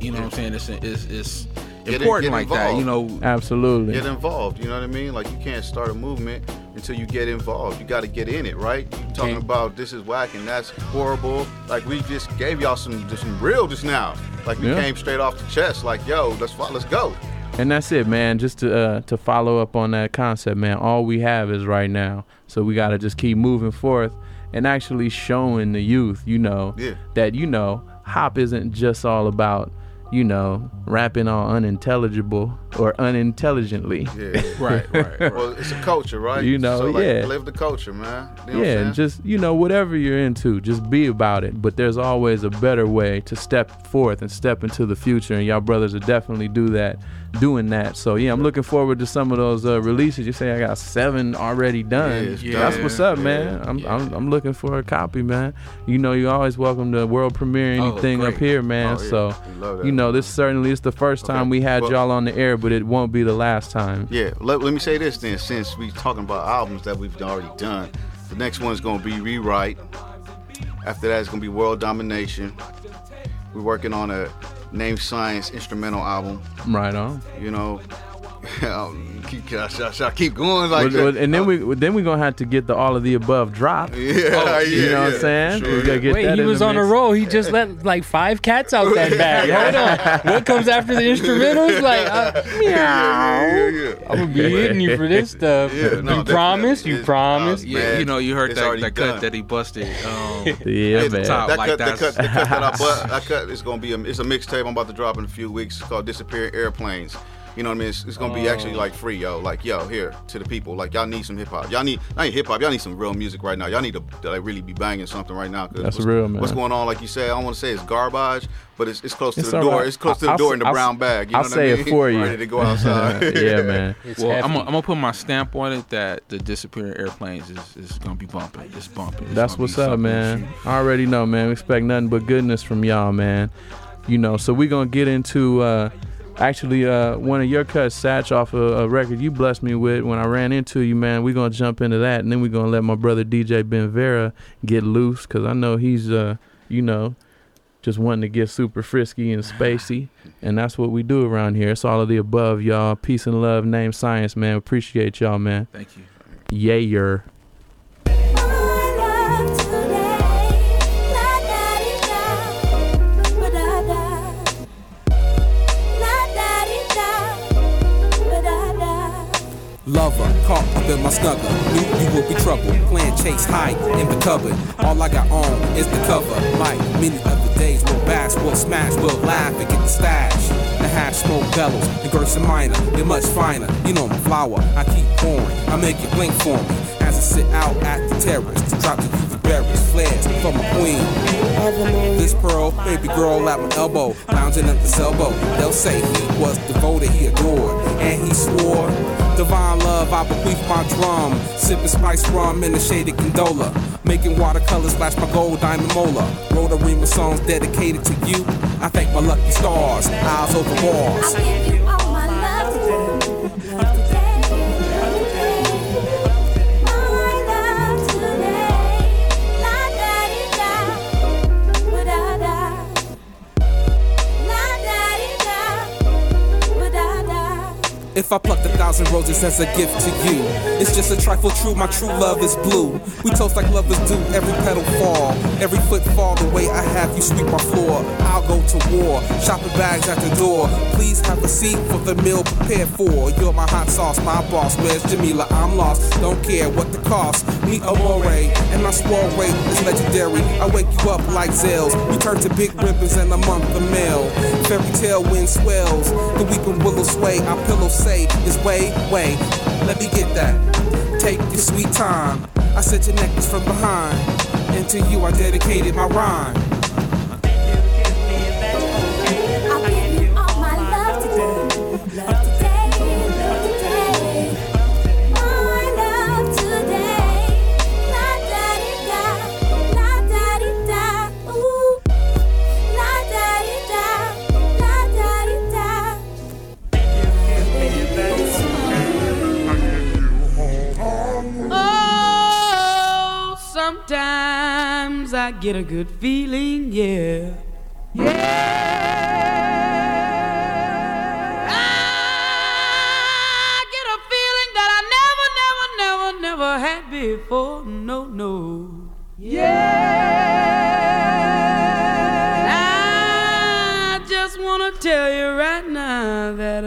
You know what I'm saying? It's important like that, you know. Absolutely. Get involved, you know what I mean? Like you can't start a movement until you get involved. You got to get in it, right? You talking about this is whack and that's horrible. Like we just gave y'all some real just now. Like we came straight off the chest. Like yo, let's go. And that's it, man. Just to follow up on that concept, man. All we have is right now, so we gotta just keep moving forth and actually showing the youth, that hop isn't just all about rapping all unintelligible or unintelligently. Yeah, right. Well, it's a culture, right? Live the culture, man. And just, whatever you're into, just be about it. But there's always a better way to step forth and step into the future. And y'all brothers are definitely doing that. So, I'm looking forward to some of those releases. You say I got 7 already done. Yeah, that's what's up, man. I'm looking for a copy, man. You're always welcome to world premiere anything up here, man. So, this certainly is the first time we had y'all on the air, but it won't be the last time. Yeah, let me say this then, since we're talking about albums that we've already done, the next one's going to be Rewrite. After that, it's going to be World Domination. We're working on a Name Science instrumental album. Right on. Should I keep going like that? And then we're going to have to get the all of the above drop. What I'm saying? Sure. Wait, he was on a roll. He just let like 5 cats out that bag. Hold on. What comes after the instrumentals? I'm going to be hitting you for this stuff. You promise? Yeah, you heard that cut that he busted. Man. The cut that I bust. That cut is going to be it's a mixtape I'm about to drop in a few weeks. It's called Disappearing Airplanes. You know what I mean? It's going to be actually like free, yo. Like, yo, here, to the people. Like, y'all need some hip-hop. I ain't hip-hop. Y'all need some real music right now. Y'all need to like really be banging something right now. That's real, man. What's going on, like you said, I don't want to say it's garbage, but it's close to the door. Right. It's close to the door in the brown bag. You know what I mean? I'll say it for you. Ready to go outside. Yeah, man. I'm going to put my stamp on it that the Disappearing Airplanes is going to be bumping. It's bumping. That's what's up, man. I already know, man. We expect nothing but goodness from y'all, man. So we're going to get into... Actually, one of your cuts, Satch, off a record you blessed me with when I ran into you, man. We're going to jump into that, and then we're going to let my brother DJ Ben Vera get loose, because I know he's, just wanting to get super frisky and spacey, and that's what we do around here. It's all of the above, y'all. Peace and love, Name Science, man. Appreciate y'all, man. Thank you. Yeah. Lover, caught up in my snugger, knew you would be trouble, playing chase, hide in the cupboard, all I got on is the cover, like many other days, we'll bash, we'll smash, we'll laugh and get the stash, the half smoke bellows, the Gerson minor, they're much finer, my flower, I keep pouring, I make it blink for me, as I sit out at the terrace, to drop the youth berries, flares for my queen, this pearl, baby girl at my elbow, lounging at the sailboat, they'll say he was devoted, he adored, and he swore, divine love, I bequeath my drum, sipping spice rum in the shaded gondola, making watercolors flash my gold diamond molar, wrote a ream of songs dedicated to you, I thank my lucky stars, eyes over bars. I give you all my love. If I plucked 1,000 roses as a gift to you, it's just a trifle true, my true love is blue. We toast like lovers do, every petal fall, every footfall, the way I have you sweep my floor. I'll go to war, shopping bags at the door. Please have a seat for the meal prepared for. You're my hot sauce, my boss, where's Jamila? I'm lost, don't care what the cost. Me amore, and my swore rate is legendary. I wake you up like Zales, you turn to big ribbons in a month of mail. Fairy tale wind swells, the weeping willow sway, our pillows say is way, let me get that, take your sweet time, I set your necklace from behind, and to you I dedicated my rhyme. I'll give you all my love today, my love today, la-da-di-da, ooh, la-da-di-da. Sometimes I get a good feeling, yeah. I get a feeling that I never had before, no, yeah. I just wanna tell you right now that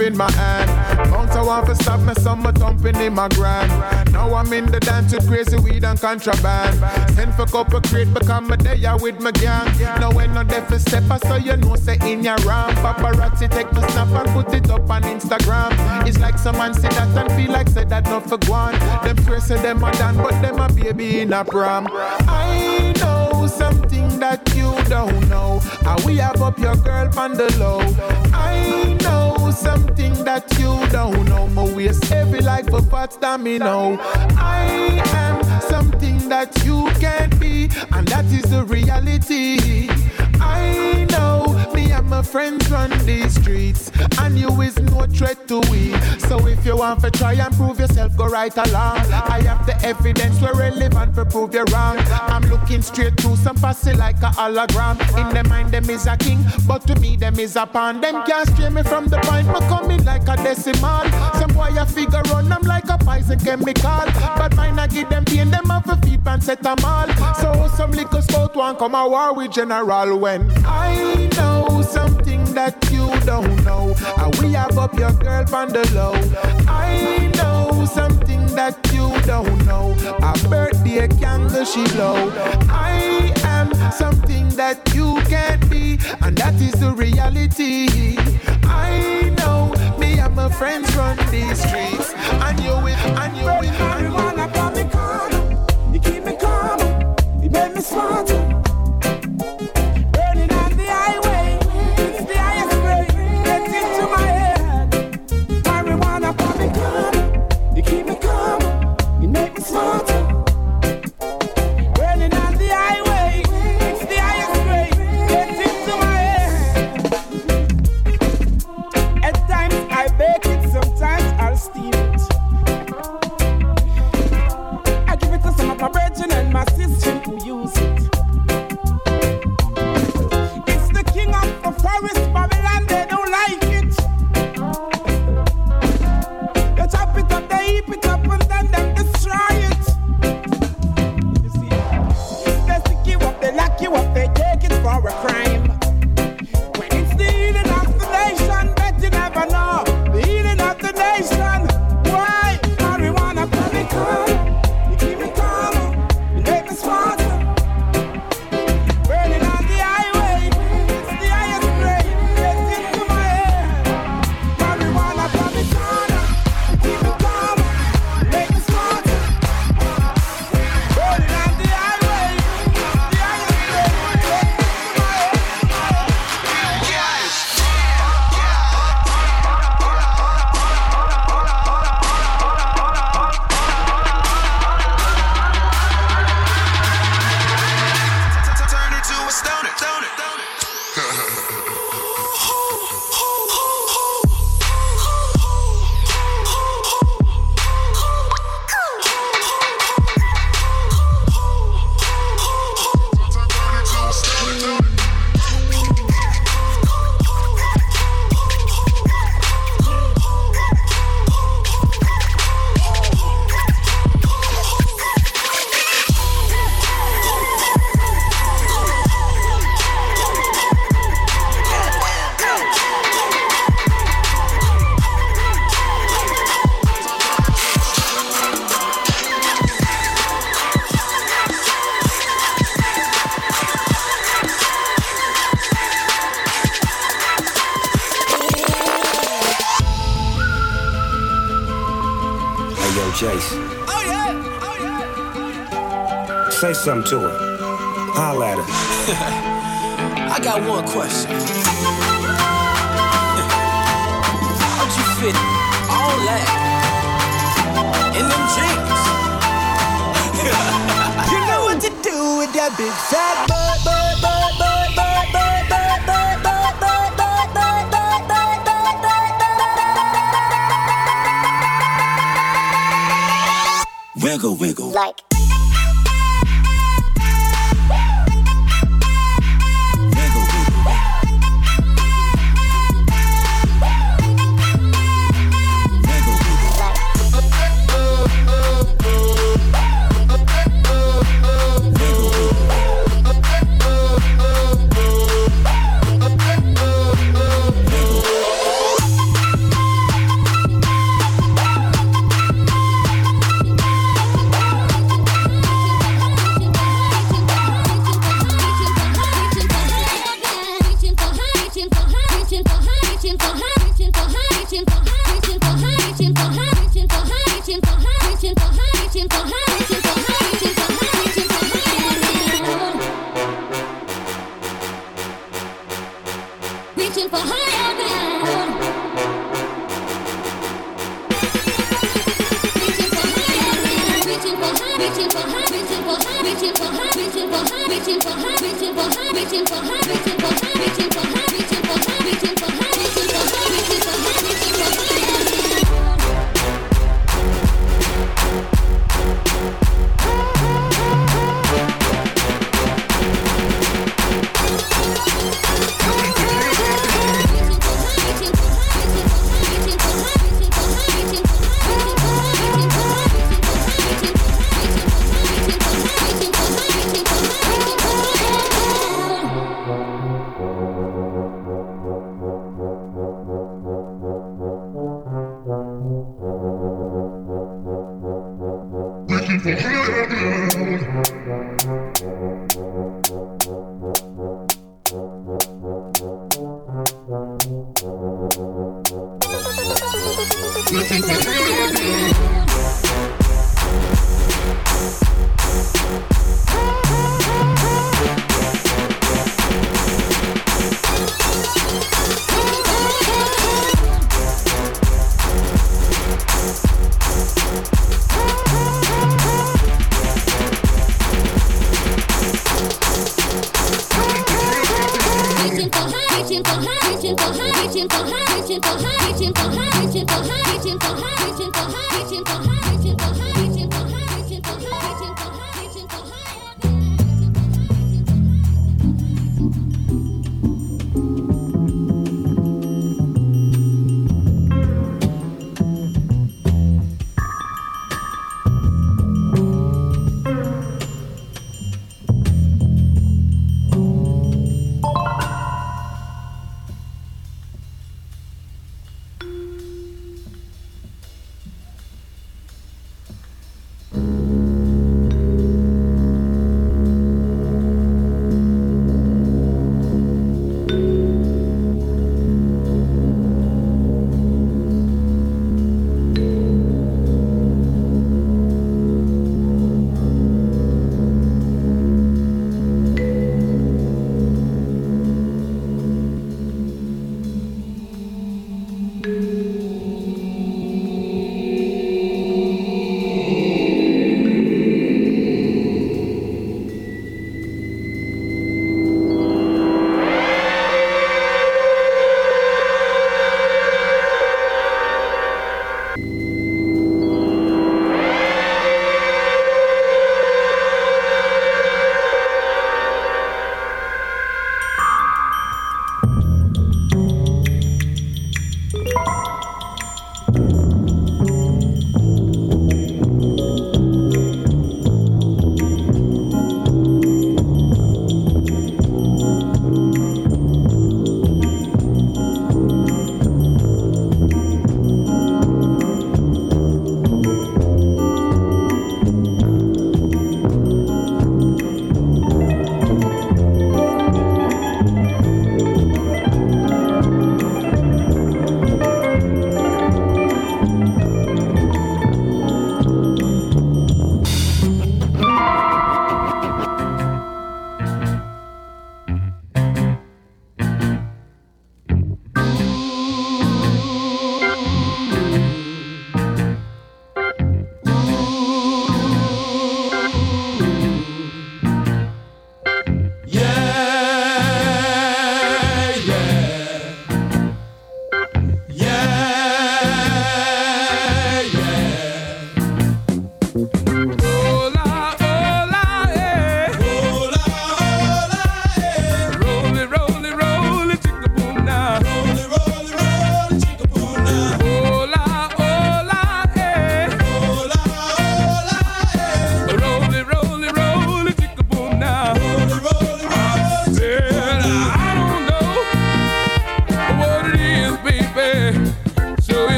In my hand, mount I want to stop me, summer thumping in my grand. Now I'm in the dance with crazy weed and contraband. Ten for couple crate, become a day with my gang. Now when I'm there for step, I saw you know say in your ram. Paparazzi take my snap and put it up on Instagram. It's like someone say that and feel like say that not for gone. Them crazy them are done, but them a baby in a pram. I know something that you don't know. And we have up your girl on the low. I know something that you don't know. My waist heavy like a pot domino. I am something that you can't be, and that is the reality. I know me and my friends run these streets, and you is no threat to we. So if you want to try and prove yourself, go right along. I have the evidence, we're relevant to prove you wrong. I'm looking straight through some passy like a hologram. In their mind them is a king, but to me them is a pawn. Them can't stray me from the point, but come in like a decimal. Some boy a figure on them like a poison chemical. But mine I give them pain, them have a feet and set them all. So some little sport one come a war with general. When I know something that you don't know, and we have up your girl on the low. I know something that you don't know, a birthday candle she blow. I am something that you can't be, and that is the reality. I know me and my friends run these streets, and you will, and you will, and you will. I got me calm, you keep me calm, you make me smarter. I give it to some of my brethren and my sister who use it. Jace. Oh yeah! Oh yeah! Say something to her. Holla at her. I got one question. How'd you fit all that in them jeans? You know what to do with that big fat wiggle, wiggle. Like. Wiggle,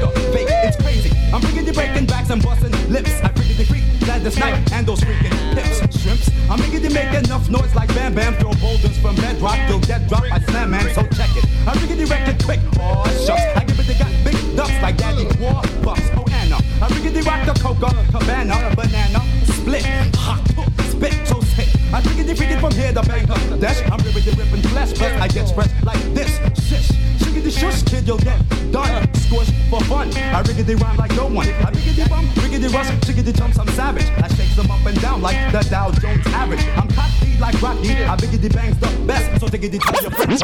doctor, fake, it's crazy. I'm bringing you breaking backs and busting lips. I freaking the creek, glad the snipe, and those freaking hips, shrimps. I'm making you make enough noise like Bam Bam. Throw boulders from bedrock till dead drop. I slam, man, so check it. I'm bringing you wreck it quick. Oh, shucks, I give it the got big ducks like Daddy War Bucks. Oh, Anna, I bringing you rock the coca, cabana, banana, split, hot hook, spit, toast hit. I bringing you freaking from here to bang her dash. I'm ripping the ripping flesh, but I get fresh like this. Shish. Riggedy shush, kid, you'll get done. Squish for fun. I riggedy rhyme like no one. I riggedy bum, riggedy rush, chickity jumps, I'm savage. I shake them up and down like the Dow Jones average. I'm cocky like Rocky. I riggedy bangs the best. So take it to your friends.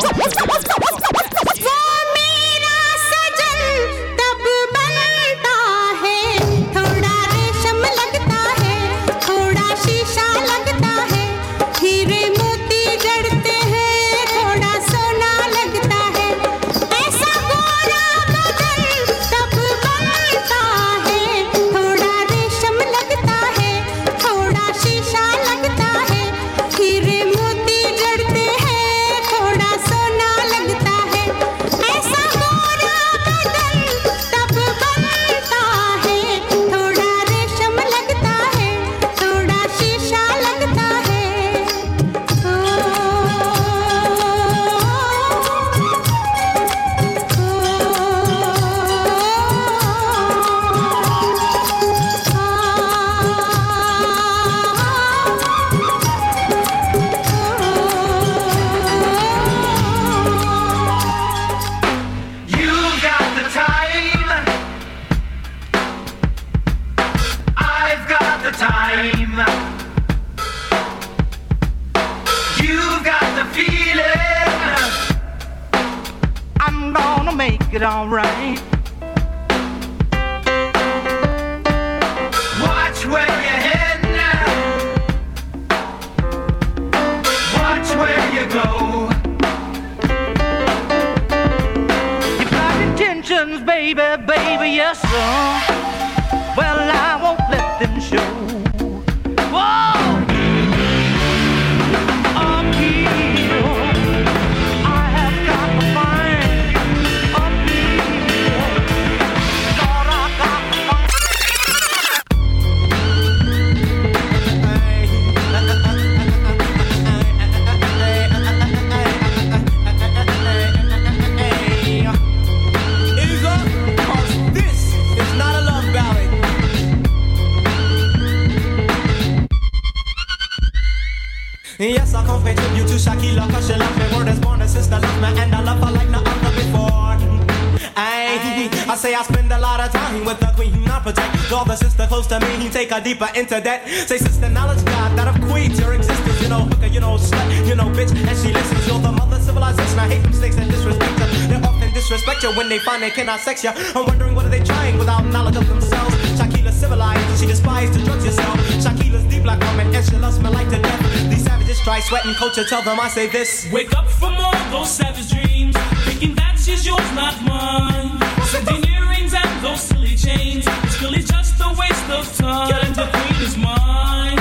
Take her deeper into that. Say, sister, knowledge God, that of queens, your existence. You know, hooker, you know, slut, you know, bitch. And she listens, you're the mother civilization. I hate them snakes that disrespect her. They often disrespect you when they find they cannot sex you. I'm wondering what are they trying without knowledge of themselves. Shakila's civilized, she despises the drugs yourself. Shakila's deep like woman, and she loves me like to death. These savages try sweating culture, tell them I say this. Wake up from all those savage dreams, thinking that she's yours, not mine. Sending earrings and those silly chains, it's really just a waste of time. The queen is mine.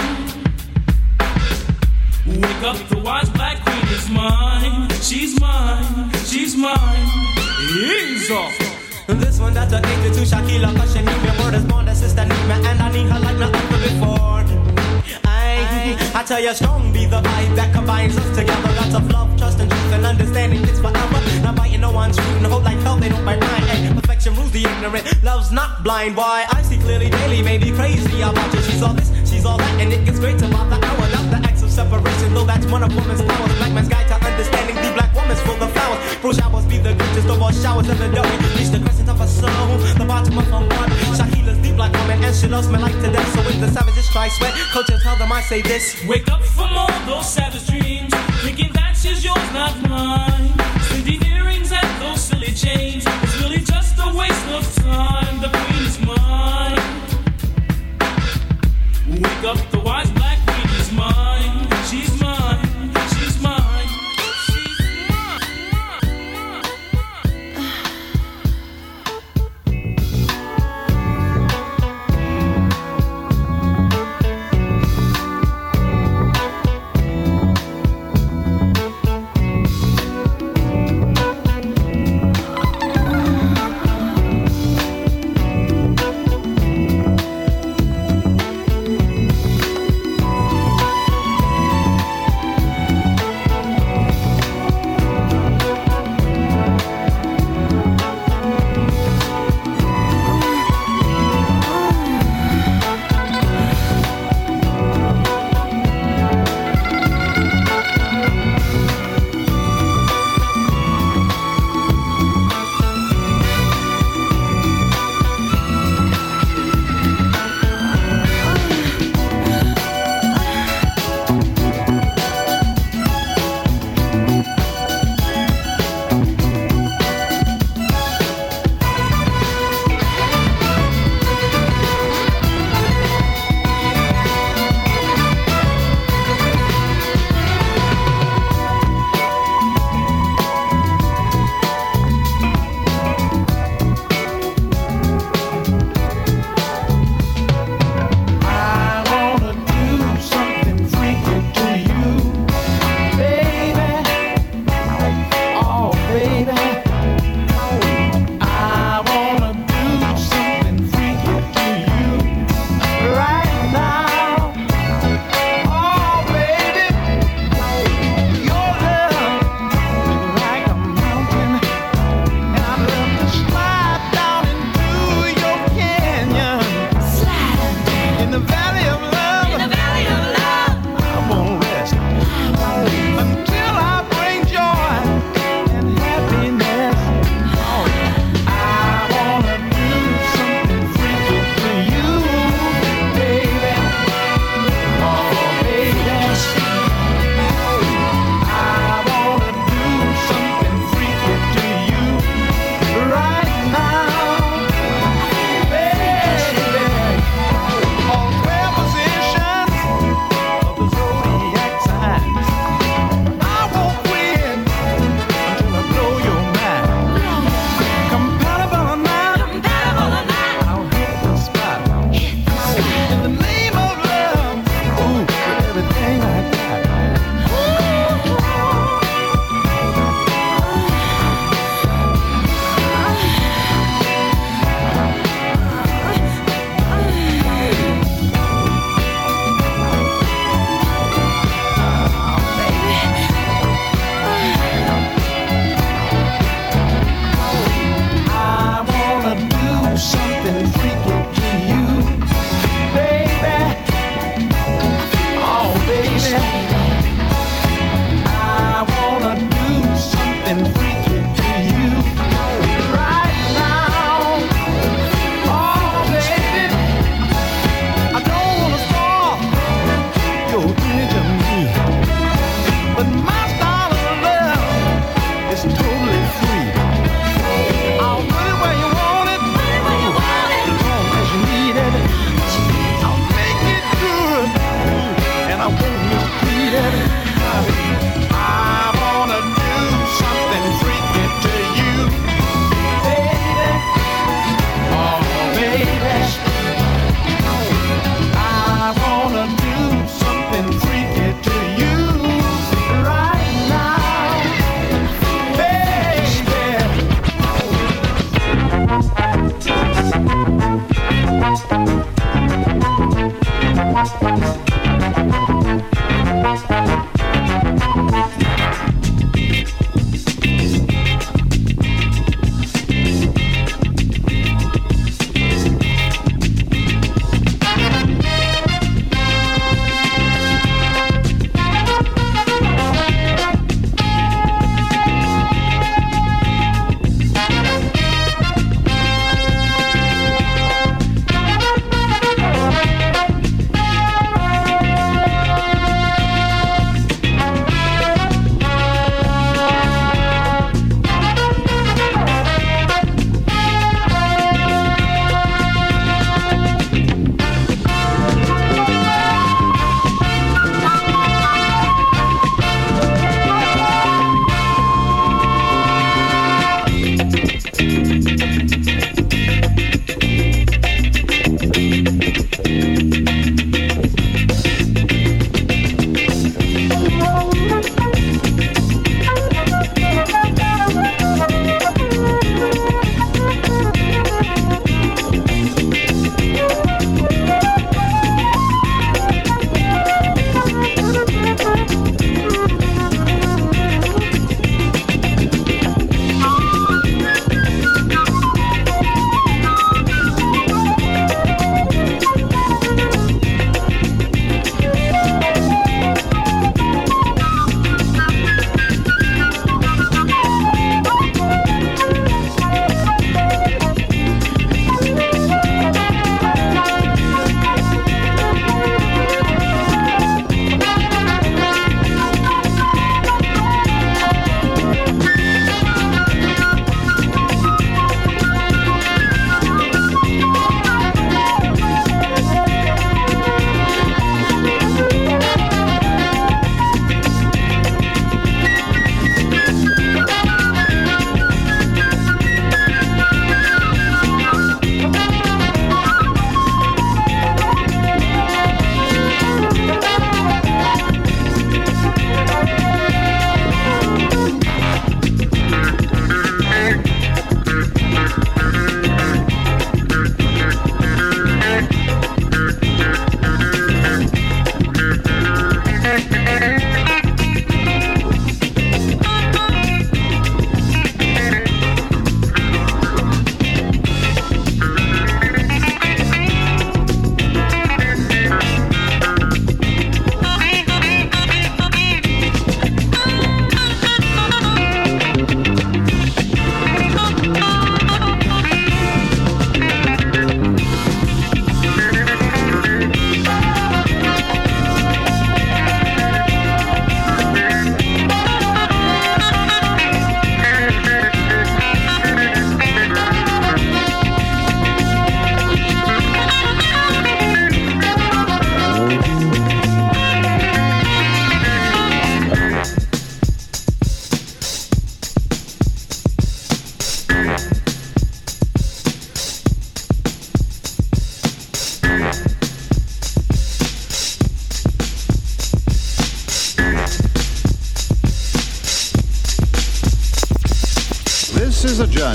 Wake up, the wise black queen is mine. She's mine, she's mine. Ease off. This one that's addicted to Shakila, cause she need me. Word is born, that sister need me, and I need her like no other before. I tell you, strong be the vibe that combines us together. Lots of love, trust, and truth, and understanding it's forever. Not biting no one's food and hold like hell, they don't bite mine. Hey, perfection rules the ignorant, love's not blind, boy. I see clearly daily, maybe crazy about you. She's all this, she's all that, and it gets great about the hour. Not the acts of separation, though that's one of woman's powers. Black man's guide to understanding, the black woman's full of flowers. Bro showers be the greatest of all showers ever done. Reach the crescent of her soul, the bottom of her heart. Shakila's deep like woman, and she loves me like to death. So when the savages try sweat, culture tell them I say this. Wake up from all those savage dreams, thinking that she's yours, not mine. Sending earrings and those silly chains, it's really just a waste of time. The queen is mine. Wake up, the wise black queen is mine. She's mine, she's mine. She's mine, mine, mine, mine.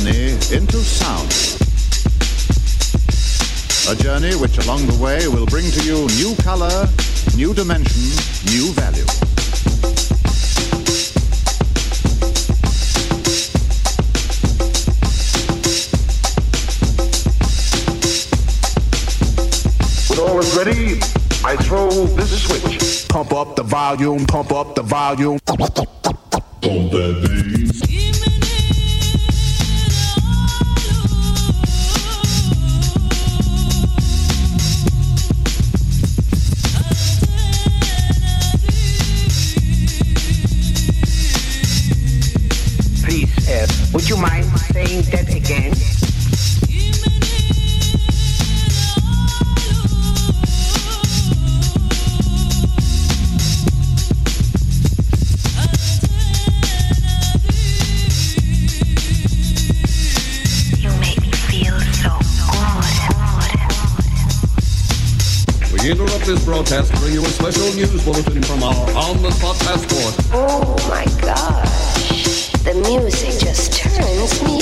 journey into sound. A journey which along the way will bring to you new color, new dimension, new value. When all is ready, I throw this switch. Pump up the volume, pump up the volume. Pump that bass. Would you mind saying that again? You make me feel so good. We interrupt this broadcast to bring you a special news bulletin from our on-the-spot task force. Oh my gosh. The music just turns me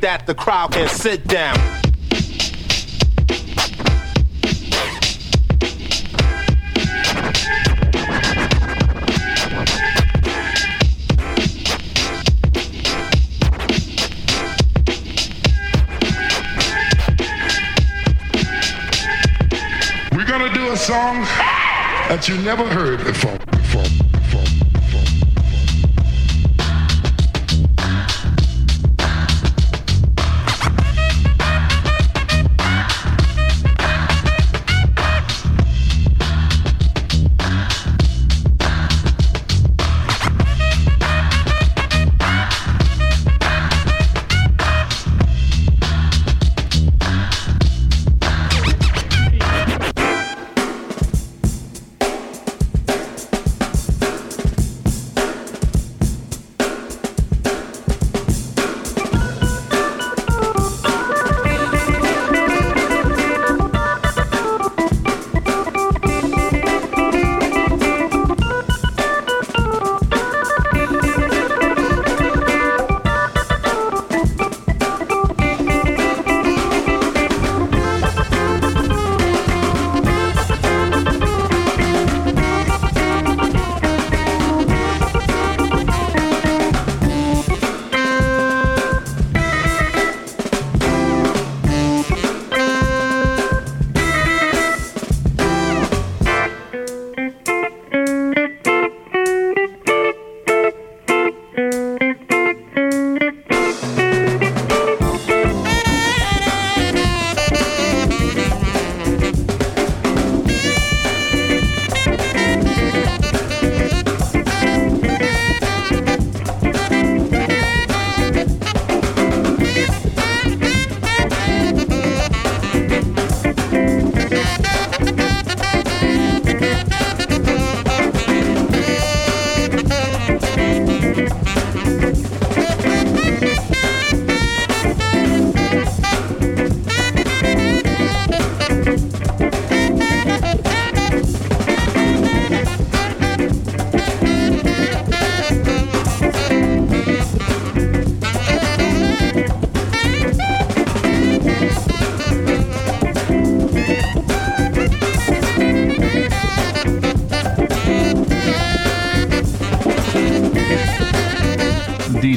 that the crowd can sit down. We're gonna do a song that you never heard before.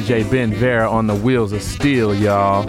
DJ Ben Vera on the wheels of steel, y'all.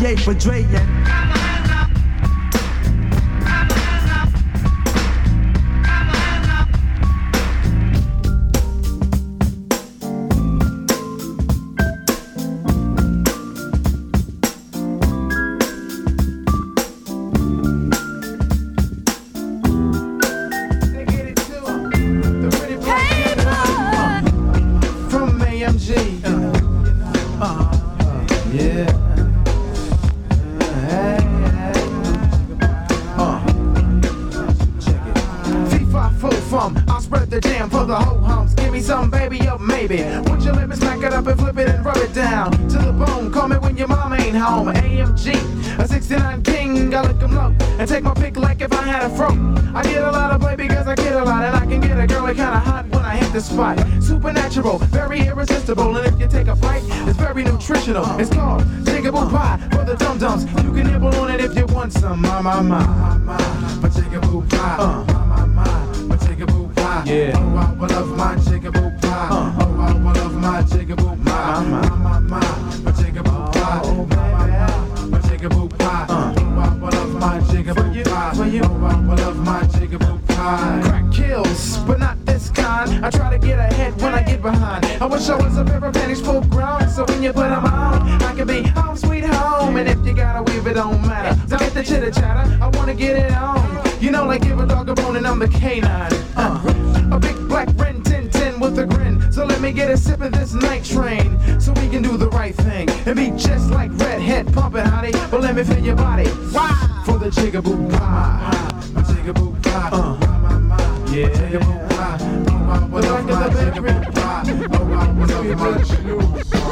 Yay for Dre, yeah. It's called Jigaboo Pie for the dum-dums. You can nibble on it if you want some. My Jigaboo Pie. My Jigaboo Pie. Yeah. Oh, I will love my Jigaboo Pie. Oh, I will love my Jigaboo Pie. My Jigaboo Pie. Oh, my Jigaboo Pie. Oh, I will love my Jigaboo Pie. Oh, I will love my Jigaboo Pie. Crack kills, but not this kind. I try to get ahead when I get behind. I wish I was a pair of panties full grown, so when you put them on, I can be home sweet home. And if you gotta weave, it don't matter. Don't get the chitter chatter, I wanna get it on. You know, like give a dog a bone and I'm the canine. A big black Ren 1010 with a grin. So let me get a sip of this night train, so we can do the right thing and be just like Redhead pumping, honey. But let me feel your body. Wow. For the Jigaboo Pie, my Jigaboo Pie. Yeah. Jigaboo Pie. Oh, I would love my Jigaboo Pie. Oh, I would love my Jigaboo Pie.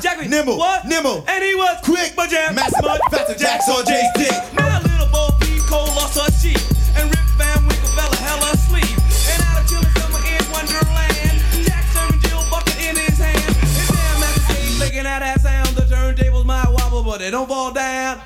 Jackman, nimble, what? Nimble, and he was quick, but jam, mass mud, faster, Jack saw Jay's dick. My little Bo Peep Cole lost her cheek, and Rip Van Winkleberry held her sleeve. And out of children somewhere in Wonderland, Jack serving Jill bucket in his hand. And damn, that's the same licking out that sound. The turntables might wobble, but they don't fall down.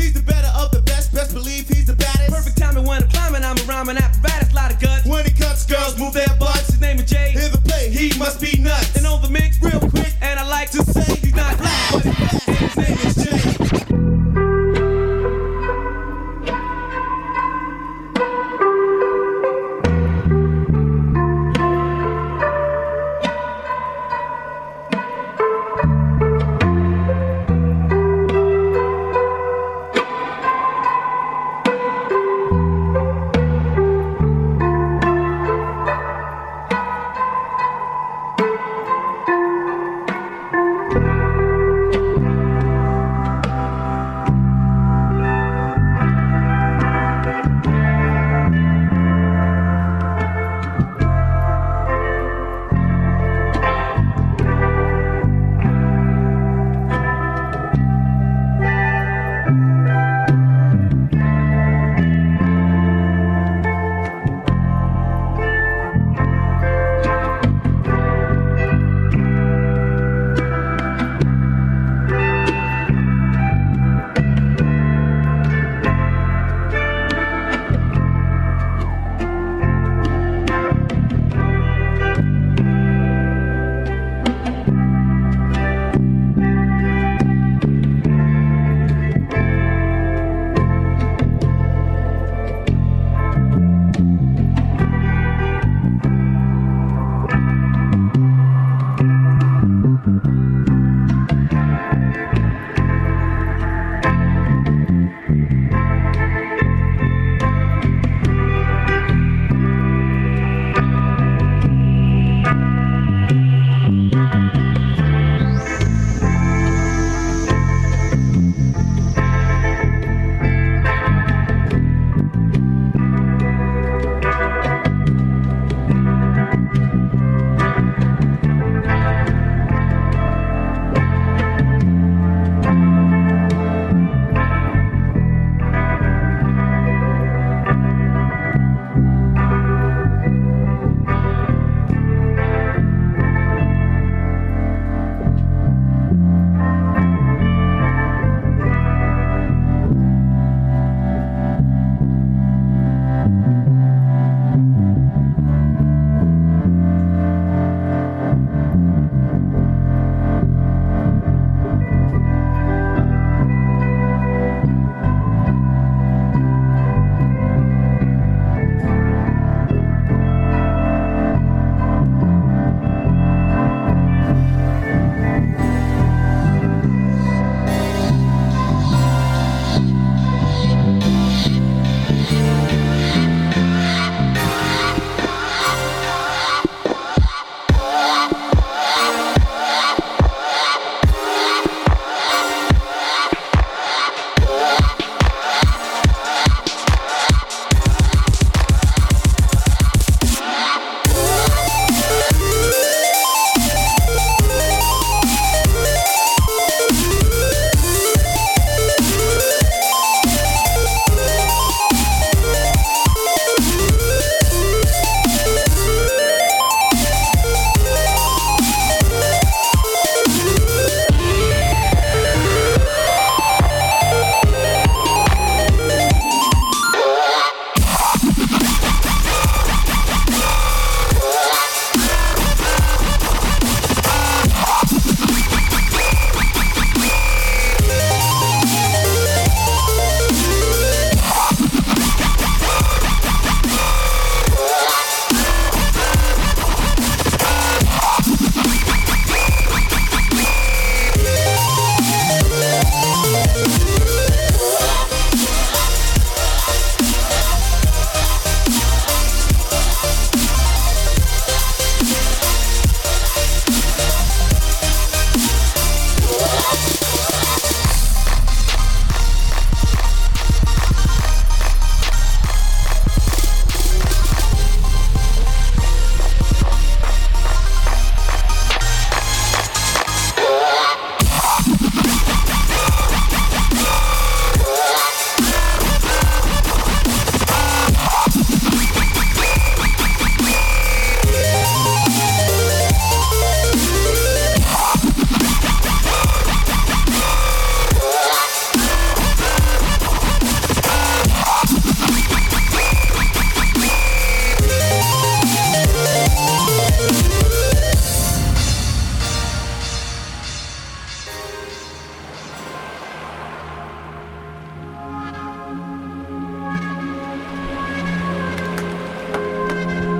He's the best.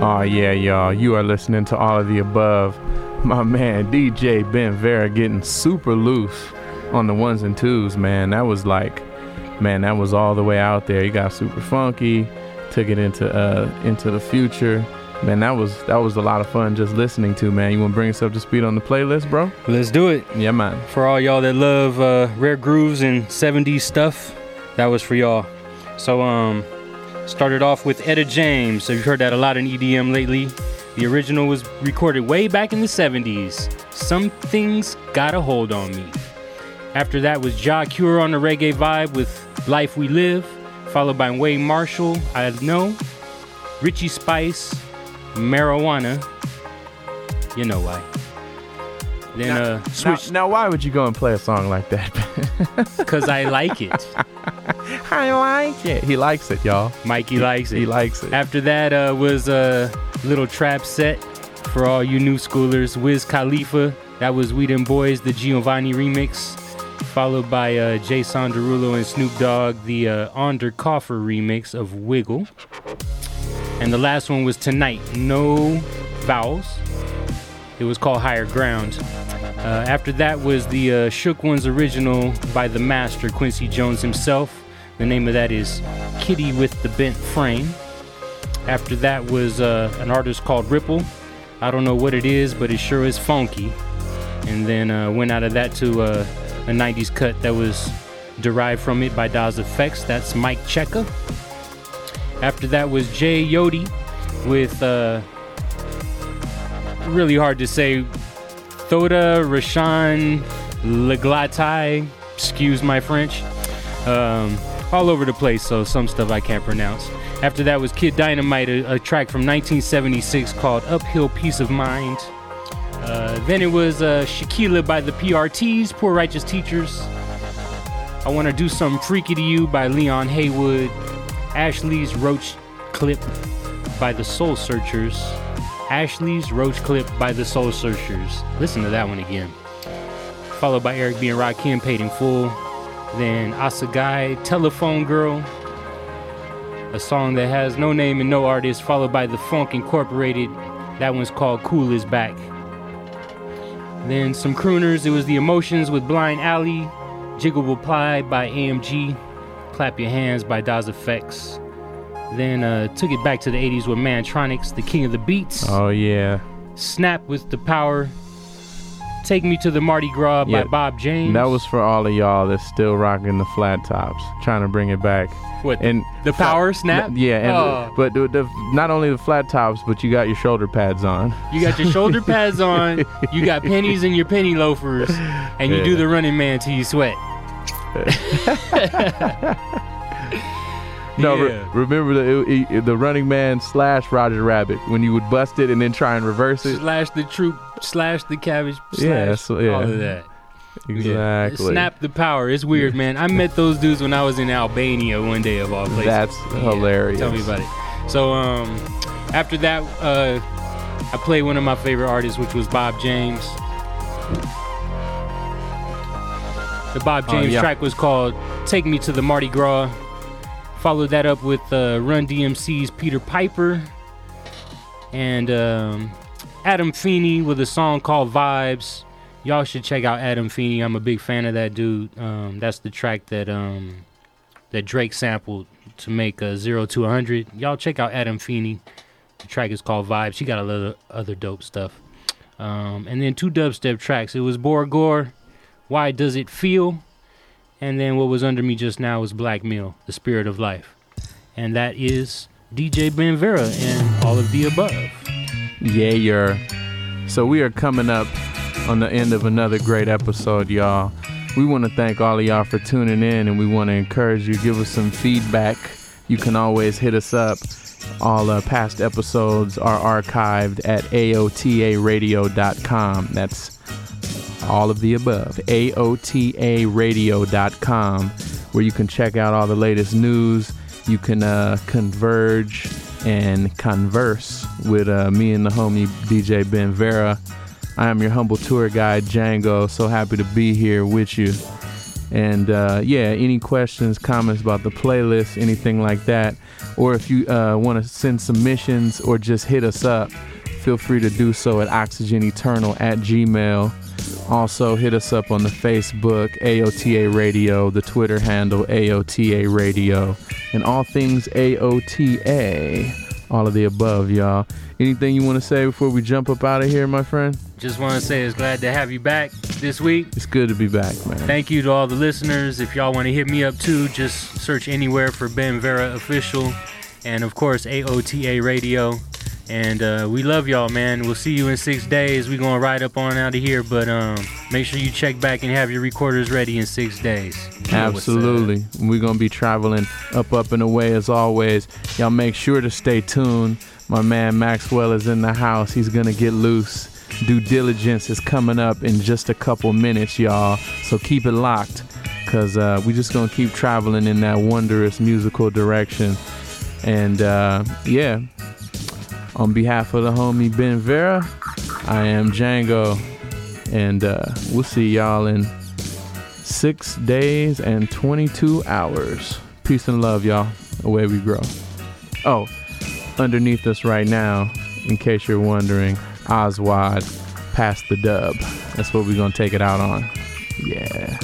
Oh yeah, y'all, you are listening to all of the above. My man DJ Ben Vera getting super loose on the ones and twos, man. That was like, man, that was all the way out there. He got super funky, took it into the future. Man, that was a lot of fun just listening to, man. You want to bring us up to speed on the playlist, bro? Let's do it. Yeah, man. For all y'all that love rare grooves and 70s stuff, that was for y'all. So, started off with Etta James. So you've heard that a lot in EDM lately. The original was recorded way back in the 70s. Some Things Got a Hold on Me. After that was Ja Cure on the reggae vibe with Life We Live, followed by Wayne Marshall, I Know, Richie Spice, Marijuana, you know why. Then switch. Now why would you go and play a song like that? Because I like it. I like it. He likes it, y'all. Mikey likes it. He likes it. After that was a little trap set for all you new schoolers. Wiz Khalifa, that was We Dem Boys, the Giovanni remix, followed by Jason Derulo and Snoop Dogg, the Onder Coffer remix of Wiggle. And the last one was Tonight, no vowels. It was called Higher Ground. After that was the Shook Ones original by the master, Quincy Jones himself. The name of that is Kitty with the Bent Frame. After that was an artist called Ripple. I don't know what it is, but it sure is funky. And then went out of that to a 90s cut that was derived from it by Daz Effects. That's Mike Checka. After that was Jay Yodi with, really hard to say, Thoda Rashan Leglatai, excuse my French, all over the place, so some stuff I can't pronounce. After that was Kid Dynamite, a track from 1976 called Uphill Peace of Mind. Then it was Shaquila by the PRTs, Poor Righteous Teachers. I Want to Do Something Freaky to You by Leon Haywood. Ashley's Roach Clip by the Soul Searchers. Ashley's Roach Clip by the Soul Searchers. Listen to that one again. Followed by Eric B. and Rakim, Paid in Full. Then Asagai, Telephone Girl. A song that has no name and no artist. Followed by The Funk Incorporated. That one's called Cool Is Back. Then some crooners. It was The Emotions with Blind Alley. Jiggle Will Ply by AMG. Clap Your Hands by Daz Effects. Then took it back to the 80s with Mantronics, the King of the Beats. Oh, yeah. Snap with The Power. Take Me to the Mardi Gras by Bob James. That was for all of y'all that's still rocking the flat tops, trying to bring it back. What? And the Power Snap? But not only the flat tops, but you got your shoulder pads on. You got your shoulder pads on, you got pennies in your penny loafers, and you do the running man till you sweat. Remember the Running Man / Roger Rabbit, when you would bust it and then try and reverse it, / the Troop / the Cabbage / all of that. Exactly. Snap the Power. It's weird, man. I met those dudes when I was in Albania one day, of all places. That's hilarious. Tell me about it. So after that I played one of my favorite artists, which was Bob James. The Bob James track was called Take Me to the Mardi Gras. Followed that up with Run DMC's Peter Piper. And Adam Feeney with a song called Vibes. Y'all should check out Adam Feeney. I'm a big fan of that dude. That's the track that Drake sampled to make 0 to 100. Y'all check out Adam Feeney. The track is called Vibes. He got a lot of other dope stuff. And then two dubstep tracks. It was Borgore, Why Does It Feel? And then what was under me just now was Blackmail, The Spirit of Life. And that is DJ Ben Vera and all of the above. Yeah, so we are coming up on the end of another great episode, y'all. We want to thank all of y'all for tuning in, and we want to encourage you, give us some feedback. You can always hit us up. All past episodes are archived at AOTARadio.com. That's all of the above, AOTARadio.com, where you can check out all the latest news. You can converge and converse with me and the homie DJ Ben Vera. I am your humble tour guide, Django. So happy to be here with you. And any questions, comments about the playlist, anything like that, or if you want to send submissions or just hit us up, feel free to do so at oxygeneternal@gmail.com. Also hit us up on the Facebook, AOTA Radio, the Twitter handle, AOTA Radio, and all things AOTA. All of the above, y'all. Anything you want to say before we jump up out of here, my friend? Just want to say it's glad to have you back this week. It's good to be back, man. Thank you to all the listeners. If y'all want to hit me up too, just search anywhere for Ben Vera Official and, of course, AOTA Radio. And we love y'all, man. We'll see you in 6 days. We're going to ride up on out of here, but make sure you check back and have your recorders ready in 6 days. Absolutely. We're going to be traveling up and away as always. Y'all make sure to stay tuned. My man Maxwell is in the house. He's going to get loose. Due Diligence is coming up in just a couple minutes, y'all. So keep it locked, because we're just going to keep traveling in that wondrous musical direction. And, on behalf of the homie Ben Vera, I am Django, and we'll see y'all in 6 days and 22 hours. Peace and love, y'all. Away we grow. Oh, underneath us right now, in case you're wondering, Oswald, Pass the Dub. That's what we're going to take it out on. Yeah.